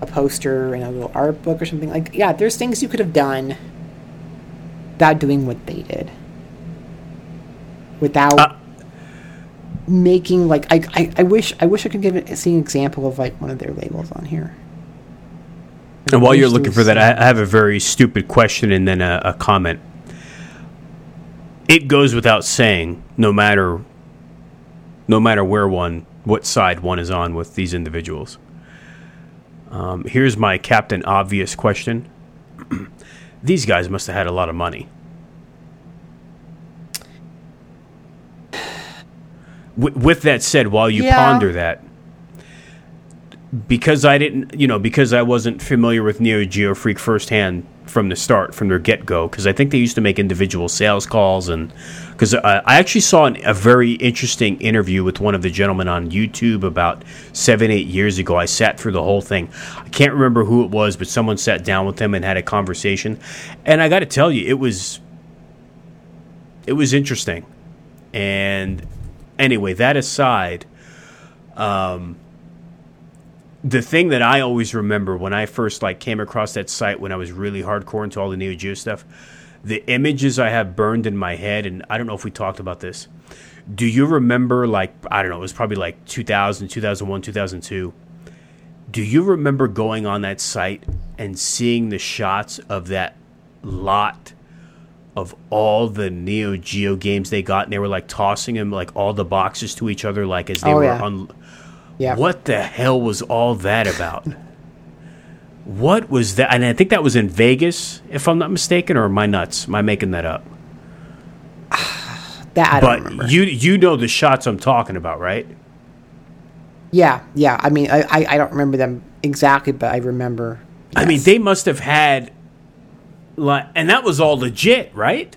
a poster and a little art book or something. Like, yeah, there's things you could have done without doing what they did, without uh, making like I, I I wish I wish I could give it see an example of like one of their labels on here. And, and while you're looking for that, I, I have a very stupid question and then a, a comment. It goes without saying, no matter no matter where one, what side one is on with these individuals. Um, here's my Captain Obvious question. These guys must have had a lot of money. W- with that said, while you yeah. ponder that, because I didn't, you know, because I wasn't familiar with Neo Geo Freak firsthand from the start, from their get-go, because I think they used to make individual sales calls, and because uh, I actually saw an, a very interesting interview with one of the gentlemen on YouTube about seven, eight years ago. I sat through the whole thing. I can't remember who it was, but someone sat down with him and had a conversation, and I got to tell you, it was it was interesting. And anyway, that aside, um. The thing that I always remember when I first like came across that site when I was really hardcore into all the Neo Geo stuff, the images I have burned in my head, and I don't know if we talked about this. Do you remember like, I don't know, it was probably like two thousand, two thousand one, two thousand two. Do you remember going on that site and seeing the shots of that lot of all the Neo Geo games they got, and they were like tossing them, like all the boxes to each other, like as they oh, were yeah. on... Yeah. What the hell was all that about? What was that? And I think that was in Vegas, if I'm not mistaken, or am I nuts? Am I making that up? that I but don't remember. you you know the shots I'm talking about, right? Yeah, yeah. I mean, I, I, I don't remember them exactly, but I remember. Yes. I mean, they must have had, like, and that was all legit, right?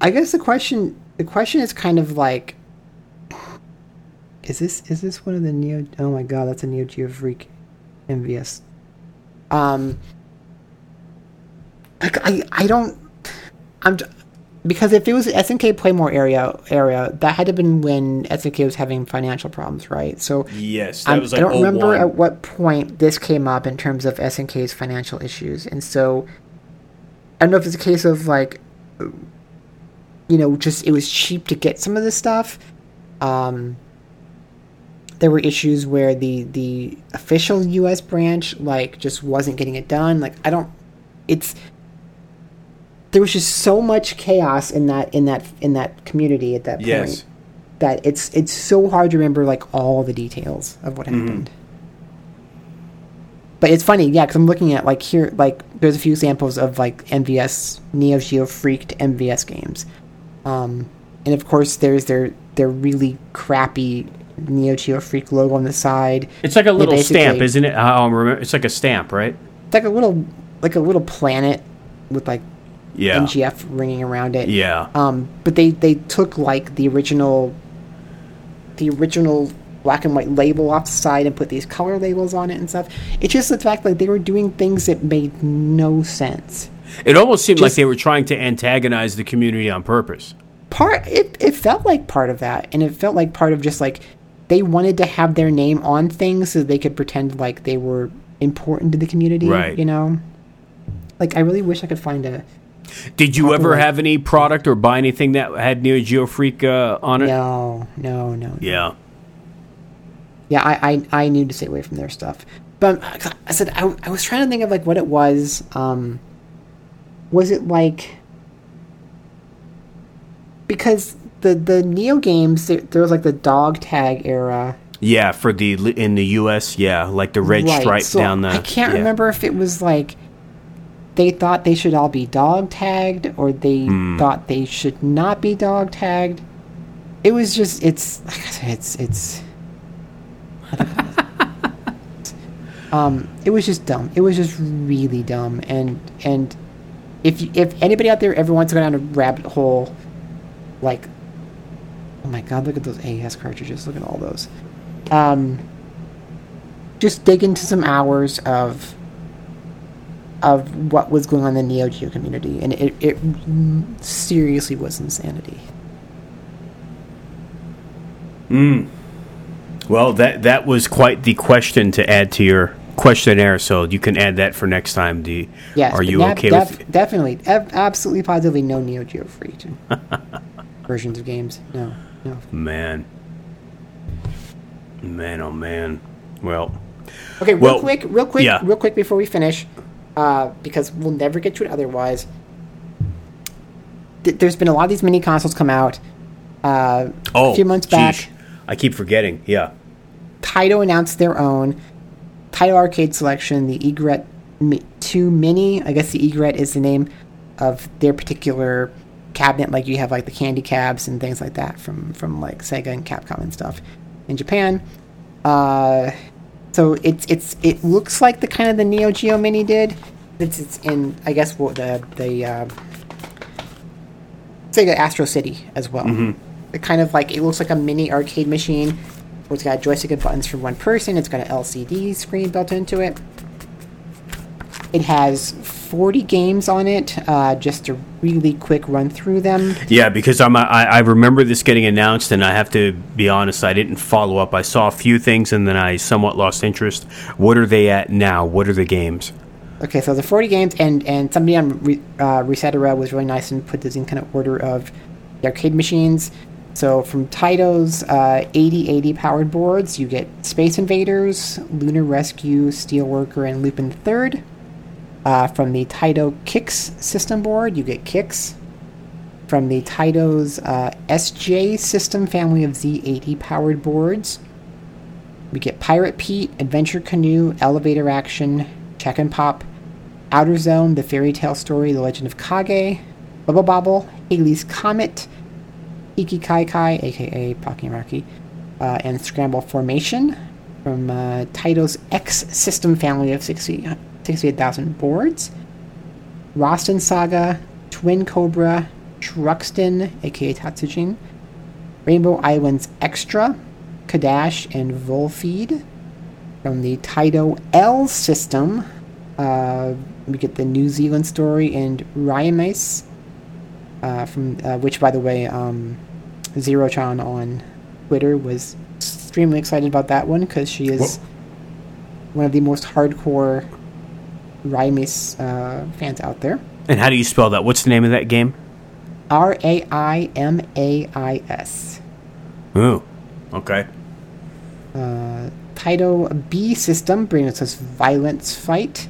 I guess the question the question is kind of like. Is this is this one of the Neo... Oh, my God, that's a Neo Geo Freak M V S Um, like I, I don't, I'm because if it was S N K Playmore area area, that had to have been when S N K was having financial problems, right? So yes, that was like I don't remember oh one at what point this came up in terms of S N K's financial issues, and so I don't know if it's a case of like, you know, just it was cheap to get some of this stuff. Um, there were issues where the, the official U S branch, like, just wasn't getting it done. Like, I don't, it's, there was just so much chaos in that, in that, in that community at that point. Yes. That it's, it's so hard to remember, like, all the details of what mm-hmm. happened. But it's funny, yeah, because I'm looking at, like, here, like, there's a few examples of, like, M V S, Neo Geo freaked M V S games. Um, and, of course, there's their, their really crappy Neo Geo Freak logo on the side. It's like a little stamp, isn't it? I remember. It's like a stamp, right? It's like a little, like a little planet with like yeah. N G F ringing around it. Yeah. Um, but they, they took like the original, the original black and white label off the side and put these color labels on it and stuff. It's just the fact like they were doing things that made no sense. It almost seemed just, like they were trying to antagonize the community on purpose. Part it, it felt like part of that, and it felt like part of just like. They wanted to have their name on things so they could pretend like they were important to the community, right. You know? Like, I really wish I could find a... Did you ever like, have any product or buy anything that had Neo Geo Freak uh, on it? No, no, no. Yeah. No. Yeah, I, I I knew to stay away from their stuff. But um, I said, I, I was trying to think of, like, what it was. Um, was it, like... Because... The the Neo games, there was like the dog tag era. Yeah, for the in the U S, yeah, like the red right. stripe so down the. I can't yeah. remember if it was like they thought they should all be dog tagged or they mm. thought they should not be dog tagged. It was just it's like I said, it's it's. um, it was just dumb. It was just really dumb, and and if you, if anybody out there ever wants to go down a rabbit hole, like. Oh my god, look at those A E S cartridges. Look at all those. Um, just dig into some hours of of what was going on in the Neo Geo community. And it, it seriously was insanity. Mm. Well, that that was quite the question to add to your questionnaire, so you can add that for next time. Do you, yes, are you def- okay def- with... Definitely. Ev- absolutely, positively no Neo Geo free versions of games. No. No. Man. Man, oh man. Well. Okay, real well, quick, real quick, yeah. real quick before we finish, uh, because we'll never get to it otherwise. Th- there's been a lot of these mini consoles come out uh, oh, a few months back. Geesh. I keep forgetting, yeah. Taito announced their own Taito Arcade Selection, the Egret two Mini. I guess the Egret is the name of their particular cabinet, like you have like the candy cabs and things like that from from like Sega and Capcom and stuff in Japan. Uh, so it's it's it looks like the kind of the Neo Geo Mini did. It's it's in I guess what the the uh, Sega Astro City as well. Mm-hmm. It kind of like it looks like a mini arcade machine where it's got a joystick and buttons for one person. It's got an L C D screen built into it. It has forty games on it. Uh, just a really quick run through them. Yeah, because I'm, I I remember this getting announced, and I have to be honest, I didn't follow up. I saw a few things, and then I somewhat lost interest. What are they at now? What are the games? Okay, so the forty games, and, and somebody on Re, uh, Resetera was really nice and put this in kind of order of the arcade machines. So from Taito's uh, eighty eighty powered boards, you get Space Invaders, Lunar Rescue, Steelworker, and Lupin the Third. Uh, from the Taito Kicks system board, you get Kicks. From the Taito's uh, S J system family of Z eighty powered boards, we get Pirate Pete, Adventure Canoe, Elevator Action, Check and Pop, Outer Zone, The Fairy Tale Story, The Legend of Kage, Bubble Bobble, Haley's Comet, Iki Kai Kai, aka Pocky Rocky, uh, and Scramble Formation. From uh, Taito's X system family of sixty. sixty-eight thousand boards, Roston Saga, Twin Cobra, Truxton, aka Tatsujin, Rainbow Islands Extra, Kadash, and Volfeed. From the Taito L system, Uh, we get the New Zealand Story and Ryamace, uh, from uh, which, by the way, um, Zero-chan on Twitter was extremely excited about that one because she is what? one of the most hardcore Ryamace uh, fans out there. And how do you spell that? What's the name of that game? R A I M A I S. Ooh, okay. Uh, Taito B system, bringing us this Violence Fight.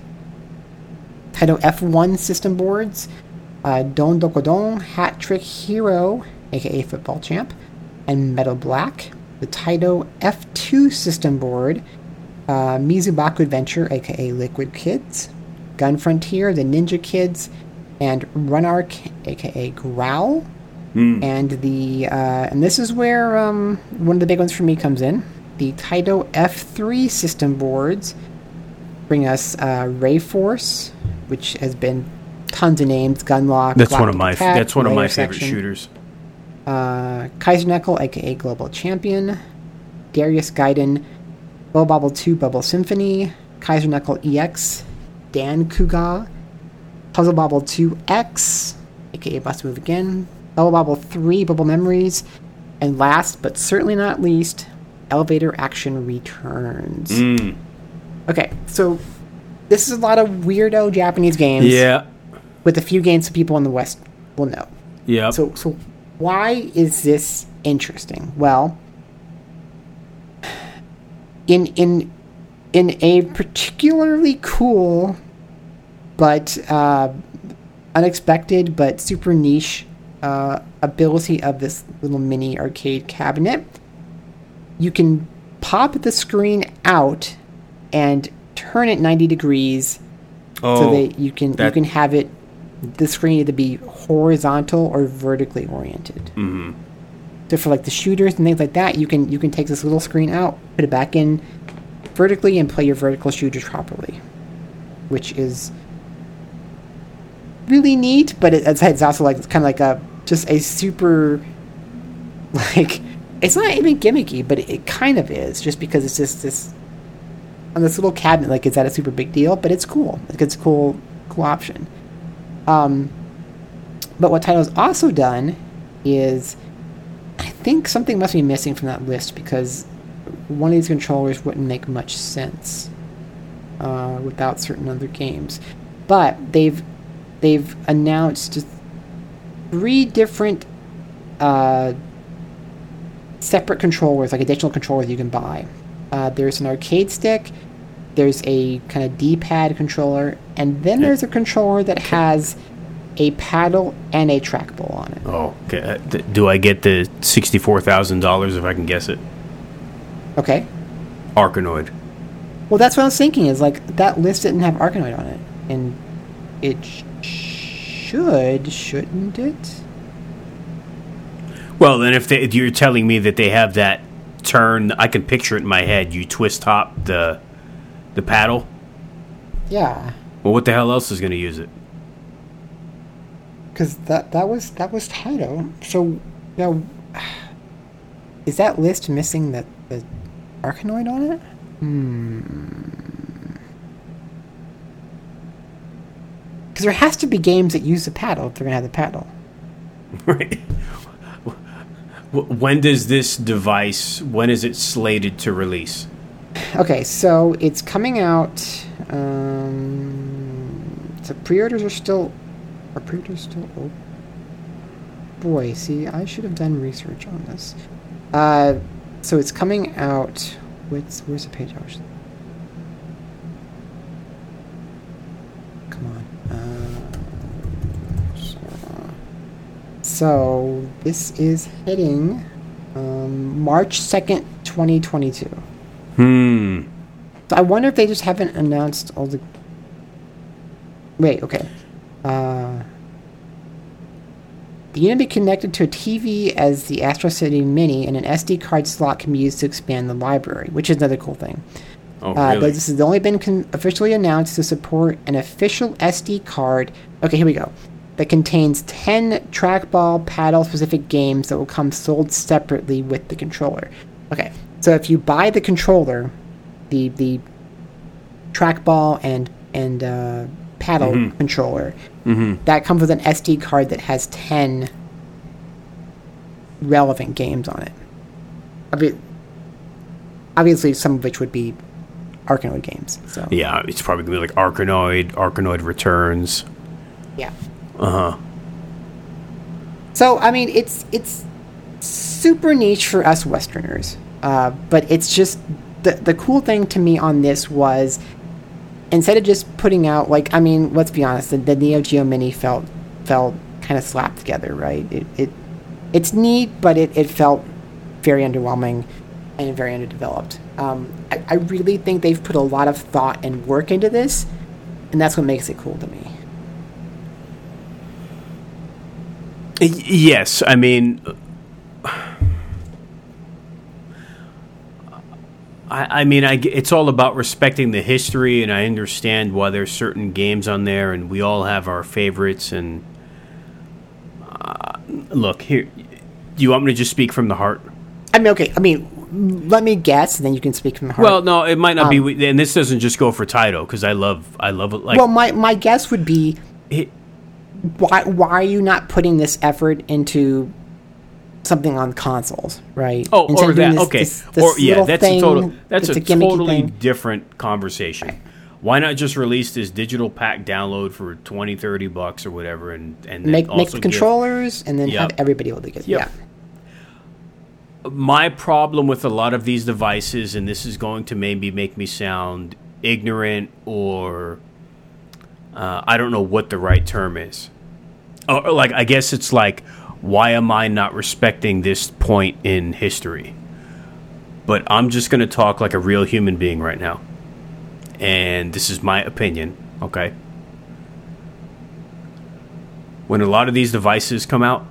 Taito F one system boards. Uh, Don Dokodon, Hat Trick Hero, aka Football Champ, and Metal Black. The Taito F two system board. Uh, Mizubaku Adventure, aka Liquid Kids. Gun Frontier, the Ninja Kids, and Runark, aka Growl. Mm. And the uh, and this is where um, one of the big ones for me comes in. The Taito F three system boards bring us uh, Rayforce, which has been tons of names. Gunlock. That's one of my. Attack, that's one of my favorite section. shooters. Uh, Kaiser Knuckle, aka Global Champion, Darius Gaiden, Bobble two, Bubble Symphony, Kaiser Knuckle E X. Dan Kuga, Puzzle Bobble two X, aka Bus Move Again, Bubble Bobble three, Bubble Memories, and last but certainly not least, Elevator Action Returns. Mm. Okay, so this is a lot of weirdo Japanese games. Yeah. With a few games that people in the West will know. Yeah. So, so why is this interesting? Well, in in in a particularly cool, but uh, unexpected but super niche uh, ability of this little mini arcade cabinet, you can pop the screen out and turn it ninety degrees oh, so that you can that... you can have it the screen either be horizontal or vertically oriented. Mm-hmm. So for like the shooters and things like that, you can you can take this little screen out, put it back in vertically, and play your vertical shooters properly, which is really neat, but it, it's also like it's kind of like a just a super like it's not even gimmicky, but it, it kind of is, just because it's just this on this little cabinet. Like, is that a super big deal? But it's cool. Like, it's a cool cool option. Um, but what Taito's also done is, I think something must be missing from that list because one of these controllers wouldn't make much sense uh, without certain other games. But they've they've announced three different uh, separate controllers, like additional controllers you can buy. Uh, there's an arcade stick, there's a kind of D-pad controller, and then there's a controller that has a paddle and a trackball on it. Oh, okay. Do I get the sixty-four thousand dollars if I can guess it? Okay. Arkanoid. Well, that's what I was thinking, is like that list didn't have Arkanoid on it. And it sh- should, shouldn't it? Well, then if, they, if you're telling me that they have that turn, I can picture it in my head. You twist top the the paddle. Yeah. Well, what the hell else is going to use it? Because that, that was that was Taito. So, now, is that list missing the, the Arkanoid on it? Hmm. Because there has to be games that use the paddle if they're going to have the paddle. Right. When does this device, when is it slated to release? Okay, so it's coming out. Um, so pre-orders are still... Are pre-orders still open? Boy, see, I should have done research on this. Uh, so it's coming out. Where's, where's the page? Come on. Uh, so, so this is hitting um, March second, twenty twenty-two. Hmm. So I wonder if they just haven't announced all the. Wait. Okay. Uh, the unit will be connected to a T V as the Astro City Mini, and an S D card slot can be used to expand the library, which is another cool thing. Oh, uh, really? But this has only been con- officially announced to support an official S D card. Okay, here we go. That contains ten trackball paddle-specific games that will come sold separately with the controller. Okay, so if you buy the controller, the the trackball and and uh, paddle mm-hmm. controller. Mm-hmm. That comes with an S D card that has ten relevant games on it. Obvi- obviously, some of which would be Arkanoid games. So yeah, it's probably going to be like Arkanoid, Arkanoid Returns. Yeah. Uh-huh. So, I mean, it's it's super niche for us Westerners. Uh, but it's just... The, the cool thing to me on this was... Instead of just putting out... Like, I mean, let's be honest. The, the Neo Geo Mini felt felt kind of slapped together, right? It, it It's neat, but it, it felt very underwhelming and very underdeveloped. Um, I, I really think they've put a lot of thought and work into this. And that's what makes it cool to me. Yes, I mean... I, I mean, I, it's all about respecting the history, and I understand why there's certain games on there, and we all have our favorites. And uh, look, here, do you want me to just speak from the heart? I mean, okay. I mean, let me guess, and then you can speak from the heart. Well, no, it might not um, be, and this doesn't just go for Taito because I love, I love it. Like, well, my, my guess would be, it, why why are you not putting this effort into something on consoles, right? Oh, Instead or that. This, okay. This, this or yeah, that's a total. That's, that's a, a totally thing. different conversation. Right. Why not just release this digital pack download for twenty, thirty bucks or whatever, and and make then make also the controllers give, and then yep. have everybody able to get yep. yeah. My problem with a lot of these devices, and this is going to maybe make me sound ignorant or uh, I don't know what the right term is. Or like I guess it's like. Why am I not respecting this point in history? But I'm just going to talk like a real human being right now. And this is my opinion, okay? When a lot of these devices come out,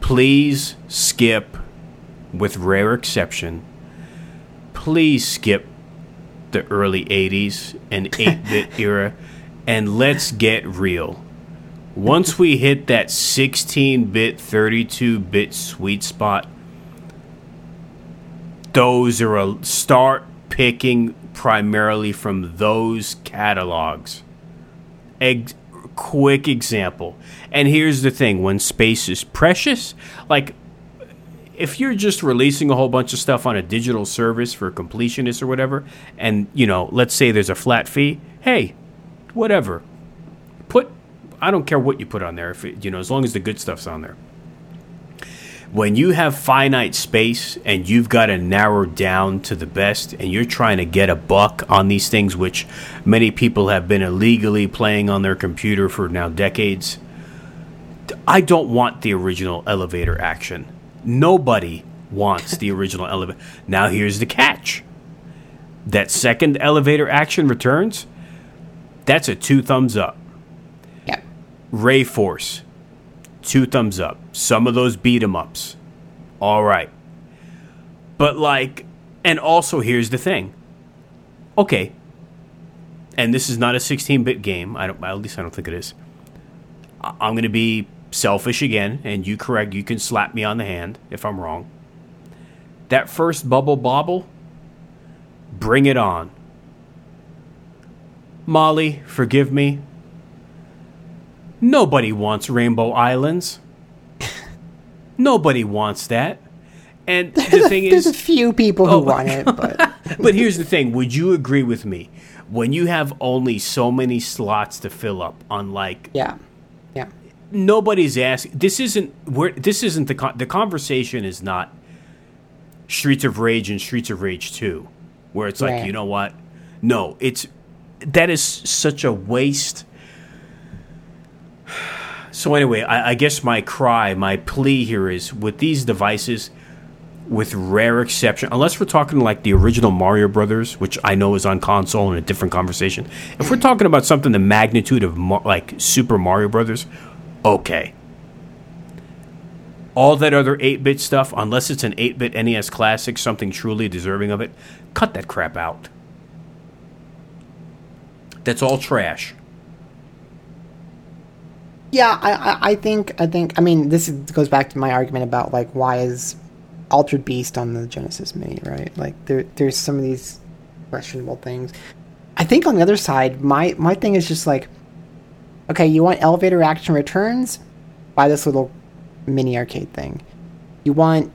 please skip, with rare exception, please skip the early eighties and eight-bit era, and let's get real. Once we hit that sixteen-bit, thirty-two-bit sweet spot, those are a start picking primarily from those catalogs. A quick example. And here's the thing. When space is precious, like if you're just releasing a whole bunch of stuff on a digital service for completionists or whatever, and, you know, let's say there's a flat fee, hey, whatever. I don't care what you put on there, if it, you know, as long as the good stuff's on there. When you have finite space and you've got to narrow down to the best, and you're trying to get a buck on these things, which many people have been illegally playing on their computer for now decades, I don't want the original elevator action. Nobody wants the original elevator. Now here's the catch. That second elevator action returns, that's a two thumbs up. Rayforce, two thumbs up. Some of those beat 'em ups, all right. But like, and also here's the thing. Okay, and this is not a sixteen-bit game. I don't. At least I don't think it is. I'm gonna be selfish again, and you correct. You can slap me on the hand if I'm wrong. That first bubble bobble, bring it on. Molly, forgive me. Nobody wants Rainbow Islands. Nobody wants that. And the thing is... There's a few people who oh, want it, but... But here's the thing. Would you agree with me? When you have only so many slots to fill up on, like... Yeah. Yeah. Nobody's asking... This isn't... We're, this isn't the... Con- the conversation is not Streets of Rage and Streets of Rage two, where it's like, right. You know what? No, it's... That is such a waste... So anyway, I, I guess my cry, my plea here is with these devices, with rare exception, unless we're talking like the original Mario Brothers, which I know is on console in a different conversation. If we're talking about something the magnitude of Mar- like Super Mario Brothers, okay. All that other eight-bit stuff, unless it's an eight-bit N E S classic, something truly deserving of it, cut that crap out. That's all trash. Yeah, I, I think I think I mean this goes back to my argument about like why is Altered Beast on the Genesis Mini, right? Like there there's some of these questionable things. I I think on the other side, my, my thing is just like, okay, you want elevator action returns? Buy this little mini arcade thing. You want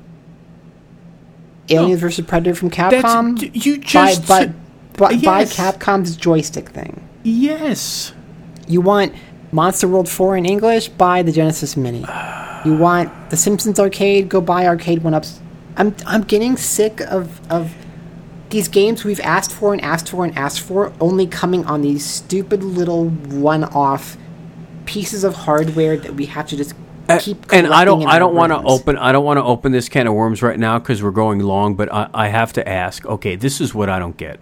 Aliens no, versus Predator from Capcom? That's, you just... Buy, buy, buy, yes. buy Capcom's joystick thing. Yes. You want Monster World four in English? Buy the Genesis Mini. You want The Simpsons Arcade? Go buy Arcade one-ups. I'm I'm getting sick of, of these games we've asked for and asked for and asked for only coming on these stupid little one-off pieces of hardware that we have to just... And I don't, I don't want to open, I don't want to open this can of worms right now because we're going long. But I, I have to ask. Okay, this is what I don't get.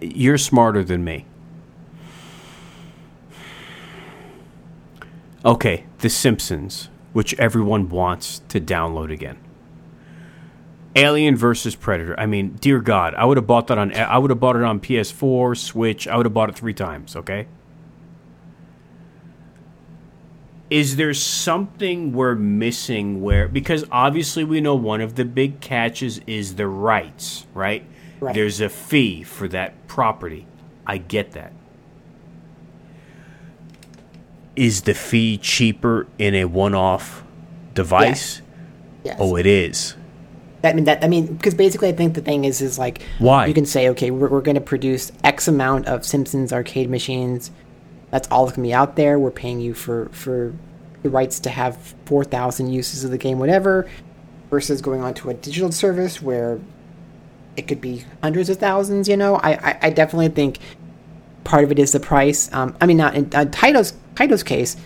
You're smarter than me. Okay, The Simpsons, which everyone wants to download again. Alien versus Predator. I mean, dear God, I would have bought that on. I would have bought it on P S four, Switch. I would have bought it three times. Okay. Is there something we're missing where... Because obviously we know one of the big catches is the rights, right? right? There's a fee for that property. I get that. Is the fee cheaper in a one-off device? Yes. yes. Oh, it is. I mean, that, I mean, because basically I think the thing is, is like... Why? You can say, okay, we're, we're going to produce X amount of Simpsons arcade machines... That's all that can be out there. We're paying you for, for the rights to have four thousand uses of the game, whatever, versus going on to a digital service where it could be hundreds of thousands, you know? I, I, I definitely think part of it is the price. Um, I mean, not in uh, Taito's, Taito's case,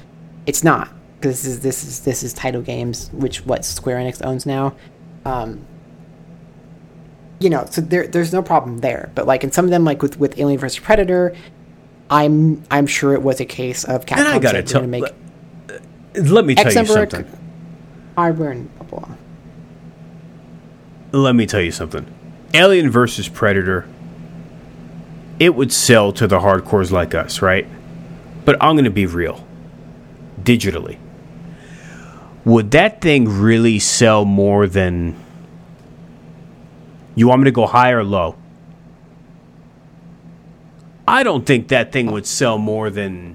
it's not, because this is, this is, this is Taito Games, which what Square Enix owns now. Um, you know, so there there's no problem there. But, like, in some of them, like with, with Alien versus. Predator... I'm I'm sure it was a case of Capcom. And I gotta tell, make let, let me tell you something. Hardware and blah, blah. Let me tell you something. Alien versus Predator. It would sell to the hardcores like us, right? But I'm gonna be real. Digitally, would that thing really sell more than? You want me to go high or low? I don't think that thing would sell more than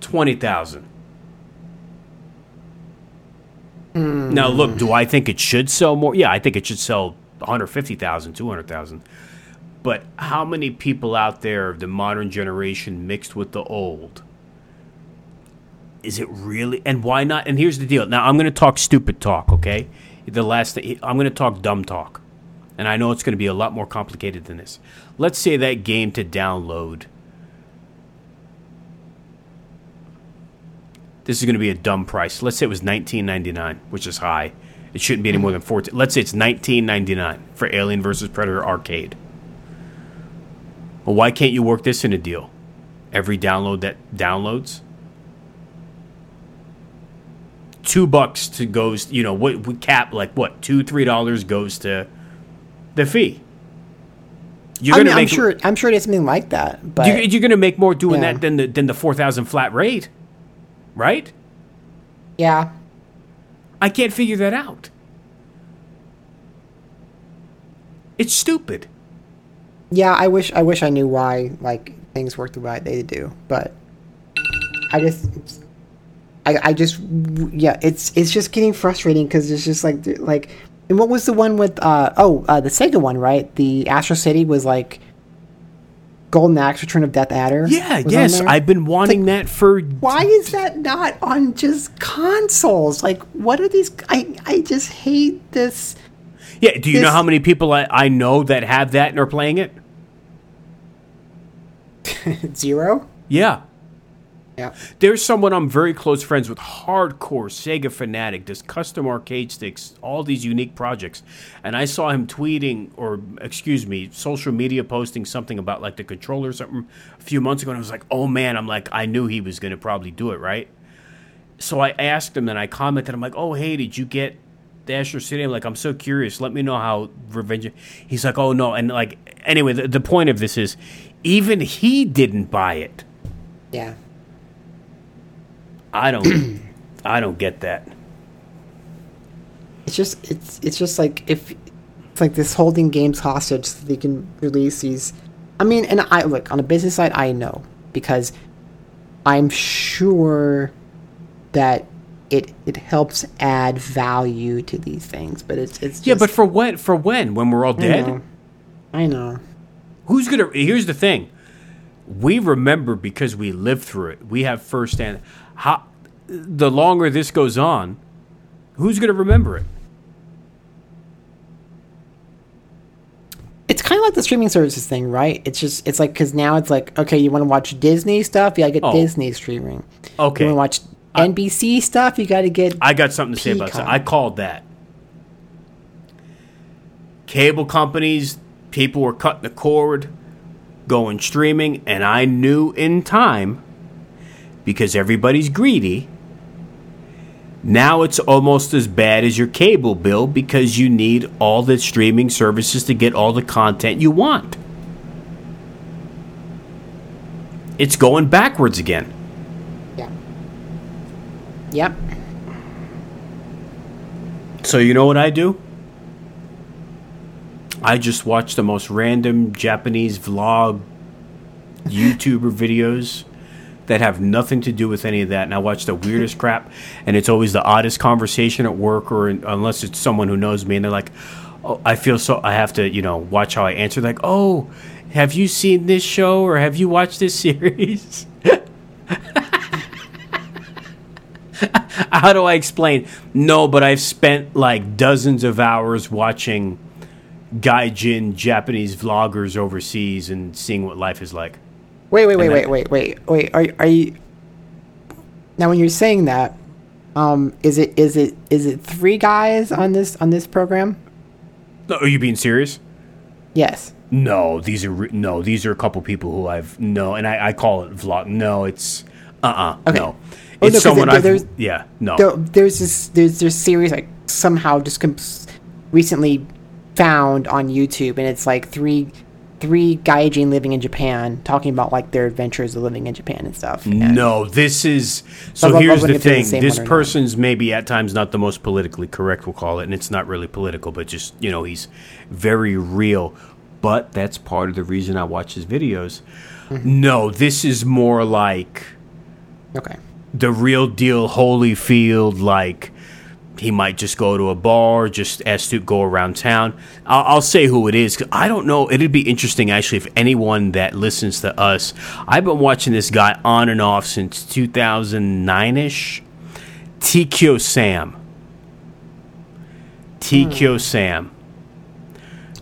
twenty thousand. Mm. Now, look, do I think it should sell more? Yeah, I think it should sell one hundred fifty thousand, two hundred thousand. But how many people out there of the modern generation mixed with the old? Is it really? And why not? And here's the deal. Now, I'm going to talk stupid talk, okay? The last thing, I'm going to talk dumb talk, and I know it's going to be a lot more complicated than this. Let's say that game to download. This is going to be a dumb price. Let's say it was nineteen ninety-nine, which is high. It shouldn't be any more than fourteen. Let's say it's nineteen ninety-nine for Alien versus Predator Arcade. Well, why can't you work this in a deal? Every download that downloads. Two bucks to goes, you know, what we cap like what two, three dollars goes to the fee. You're I gonna mean, make I'm sure I'm sure it's something like that, but you're, you're gonna make more doing yeah. that than the than the four thousand flat rate, right? Yeah, I can't figure that out. It's stupid. Yeah, I wish I wish I knew why like things work the way they do, but I just. I, I just, yeah, it's it's just getting frustrating because it's just like, like, and what was the one with, uh, oh, uh, the Sega one, right? The Astro City was like Golden Axe, Return of Death Adder. Yeah, yes, I've been wanting like, that for... Why is that not on just consoles? Like, what are these, I, I just hate this. Yeah, do you this, know how many people I, I know that have that and are playing it? Zero? Yeah. Yeah. There's someone I'm very close friends with, hardcore Sega fanatic, does custom arcade sticks, all these unique projects. And I saw him tweeting or, excuse me, social media posting something about like the controller or something a few months ago. And I was like, oh, man, I'm like, I knew he was going to probably do it, right? So I asked him and I commented. I'm like, oh, hey, did you get the Astro City? I'm like, I'm so curious. Let me know how Revenge. He's like, oh, no. And like, anyway, the, the point of this is even he didn't buy it. Yeah. I don't, I don't get that. It's just, it's, it's just like if It's like this holding games hostage so they can release these. I mean, and I look, on a business side, I know, because I'm sure that it it helps add value to these things, but it's it's just, yeah, but for when? For when? When we're all dead? I know. I know. Who's gonna? Here's the thing: we remember because we lived through it. We have firsthand. How, the longer this goes on, who's gonna remember it? It's kind of like the streaming services thing, right? It's just, it's like, because now it's like, okay, you want to watch Disney stuff? Yeah, I get oh. Disney streaming. Okay. You want to watch I, N B C stuff? You got to get I got something to Peacock. Say about that. I called that. Cable companies, people were cutting the cord, going streaming, and I knew in time, because everybody's greedy, now it's almost as bad as your cable bill because you need all the streaming services to get all the content you want. It's going backwards again. Yeah. Yep. So you know what I do? I just watch the most random Japanese vlog YouTuber videos that have nothing to do with any of that, and I watch the weirdest crap, and it's always the oddest conversation at work, or in, unless it's someone who knows me, and they're like, oh, I feel so, I have to, you know, watch how I answer, like, oh, have you seen this show, or have you watched this series? How do I explain? No, but I've spent, like, dozens of hours watching gaijin Japanese vloggers overseas and seeing what life is like. Wait, wait, wait, wait, wait, wait, wait. Are are you now? When you're saying that, um, is it is it is it three guys on this on this program? Are you being serious? Yes. No, these are no, these are a couple people who I've no, and I, I call it vlog. No, it's uh uh-uh, uh okay. No, it's oh, no, someone there, I've yeah no. There, there's this there's this series I somehow just comp- recently found on YouTube, and it's like three. Three gaijin living in Japan, talking about like their adventures of living in Japan and stuff. And no, this is so. Blah, blah, here's blah, the thing: the this person's not. Maybe at times not the most politically correct, we'll call it, and it's not really political, but just, you know, he's very real. But that's part of the reason I watch his videos. Mm-hmm. No, this is more like okay, the real deal, Holyfield, like. He might just go to a bar, just ask to go around town. I'll, I'll say who it is, 'cause I don't know. It'd be interesting, actually, if anyone that listens to us. I've been watching this guy on and off since two thousand nine-ish. T Q Sam. T Q hmm. Sam.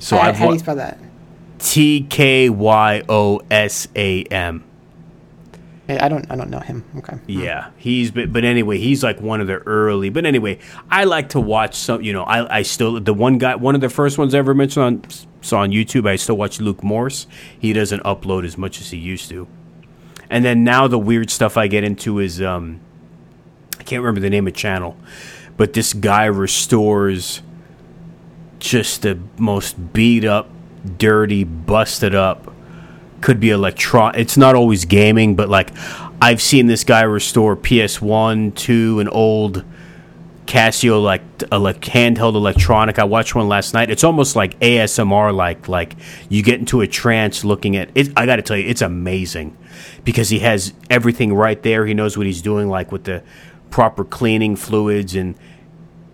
So I, I've how do you spell that? T K Y O S A M. I don't I don't know him. Okay. Yeah. He's but, but anyway, he's like one of the early. But anyway, I like to watch some, you know, I I still the one guy one of the first ones I ever mentioned on saw on YouTube, I still watch Luke Morse. He doesn't upload as much as he used to. And then now the weird stuff I get into is um I can't remember the name of the channel, but this guy restores just the most beat up, dirty, busted up. Could be electron. It's not always gaming, but like I've seen this guy restore P S one, two, an old Casio like a like handheld electronic. I watched one last night. It's almost like A S M R, like like you get into a trance looking at it. I got to tell you, it's amazing because he has everything right there. He knows what he's doing, like with the proper cleaning fluids and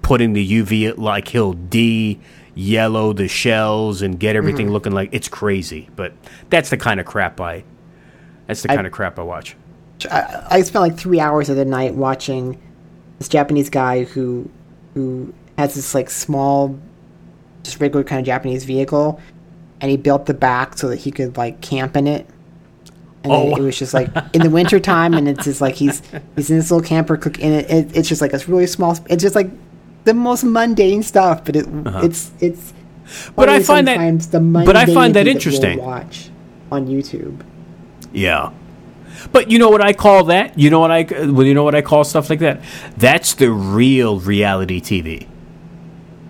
putting the U V. Like he'll de. Yellow the shells and get everything mm-hmm. looking like it's crazy, but that's the kind of crap I. That's the I, kind of crap I watch. I, I spent like three hours of the night watching this Japanese guy who who has this like small, just regular kind of Japanese vehicle, and he built the back so that he could like camp in it. And oh. it, it was just like in the winter time, and it's just like he's he's in this little camper cook in it, it. It's just like a really small. It's just like. The most mundane stuff, but it, uh-huh. it's it's. But I find that. The but I find that interesting. That we'll watch on YouTube. Yeah, but you know what I call that? You know what I? Well, you know what I call stuff like that? That's the real reality T V.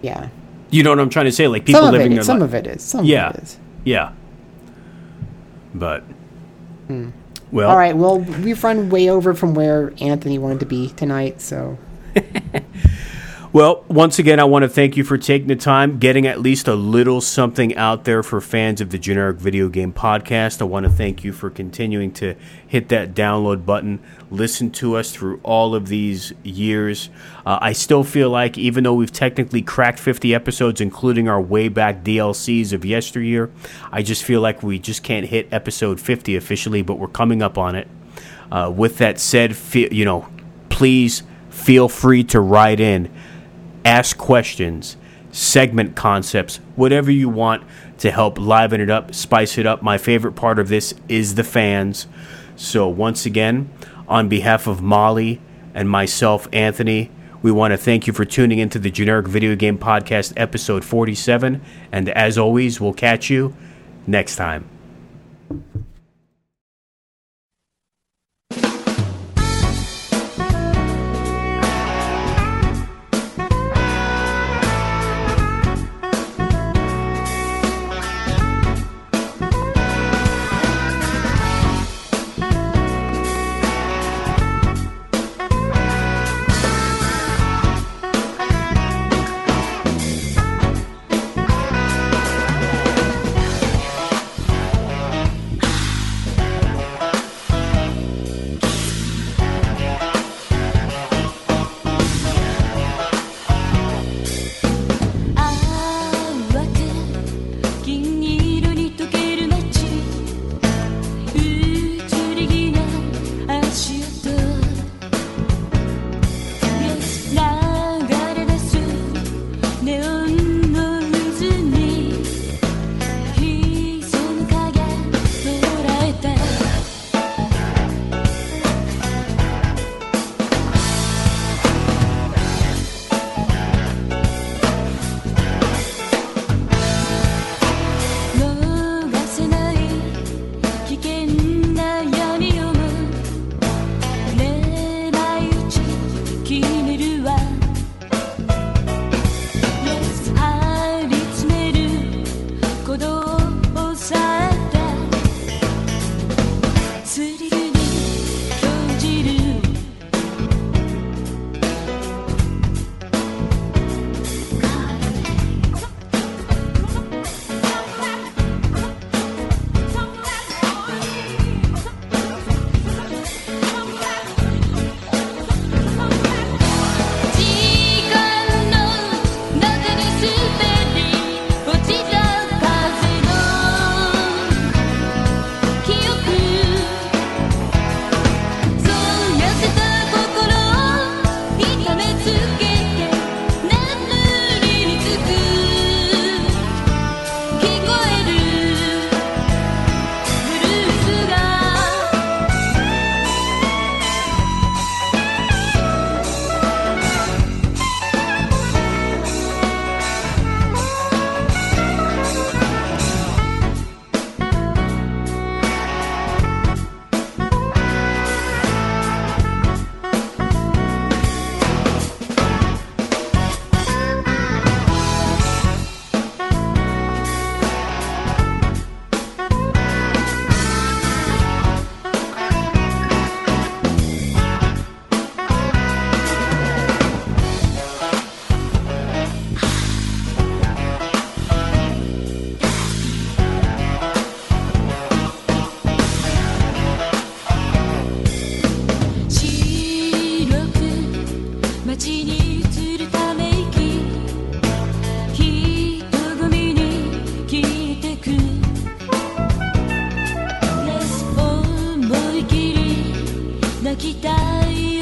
Yeah. You know what I'm trying to say? Like people some living it, their some life. Some of it is. Some yeah. of it is. Yeah. But. Hmm. Well. All right. Well, we've run way over from where Anthony wanted to be tonight, so. Well, once again, I want to thank you for taking the time, getting at least a little something out there for fans of the Generic Video Game Podcast. I want to thank you for continuing to hit that download button, listen to us through all of these years. Uh, I still feel like, even though we've technically cracked fifty episodes, including our way back D L Cs of yesteryear, I just feel like we just can't hit episode fifty officially, but we're coming up on it. Uh, with that said, fe- you know, please feel free to write in. Ask questions, segment concepts, whatever you want to help liven it up, spice it up. My favorite part of this is the fans. So once again, on behalf of Molly and myself, Anthony, we want to thank you for tuning into the Generic Video Game Podcast, episode forty-seven. And as always, we'll catch you next time. Kita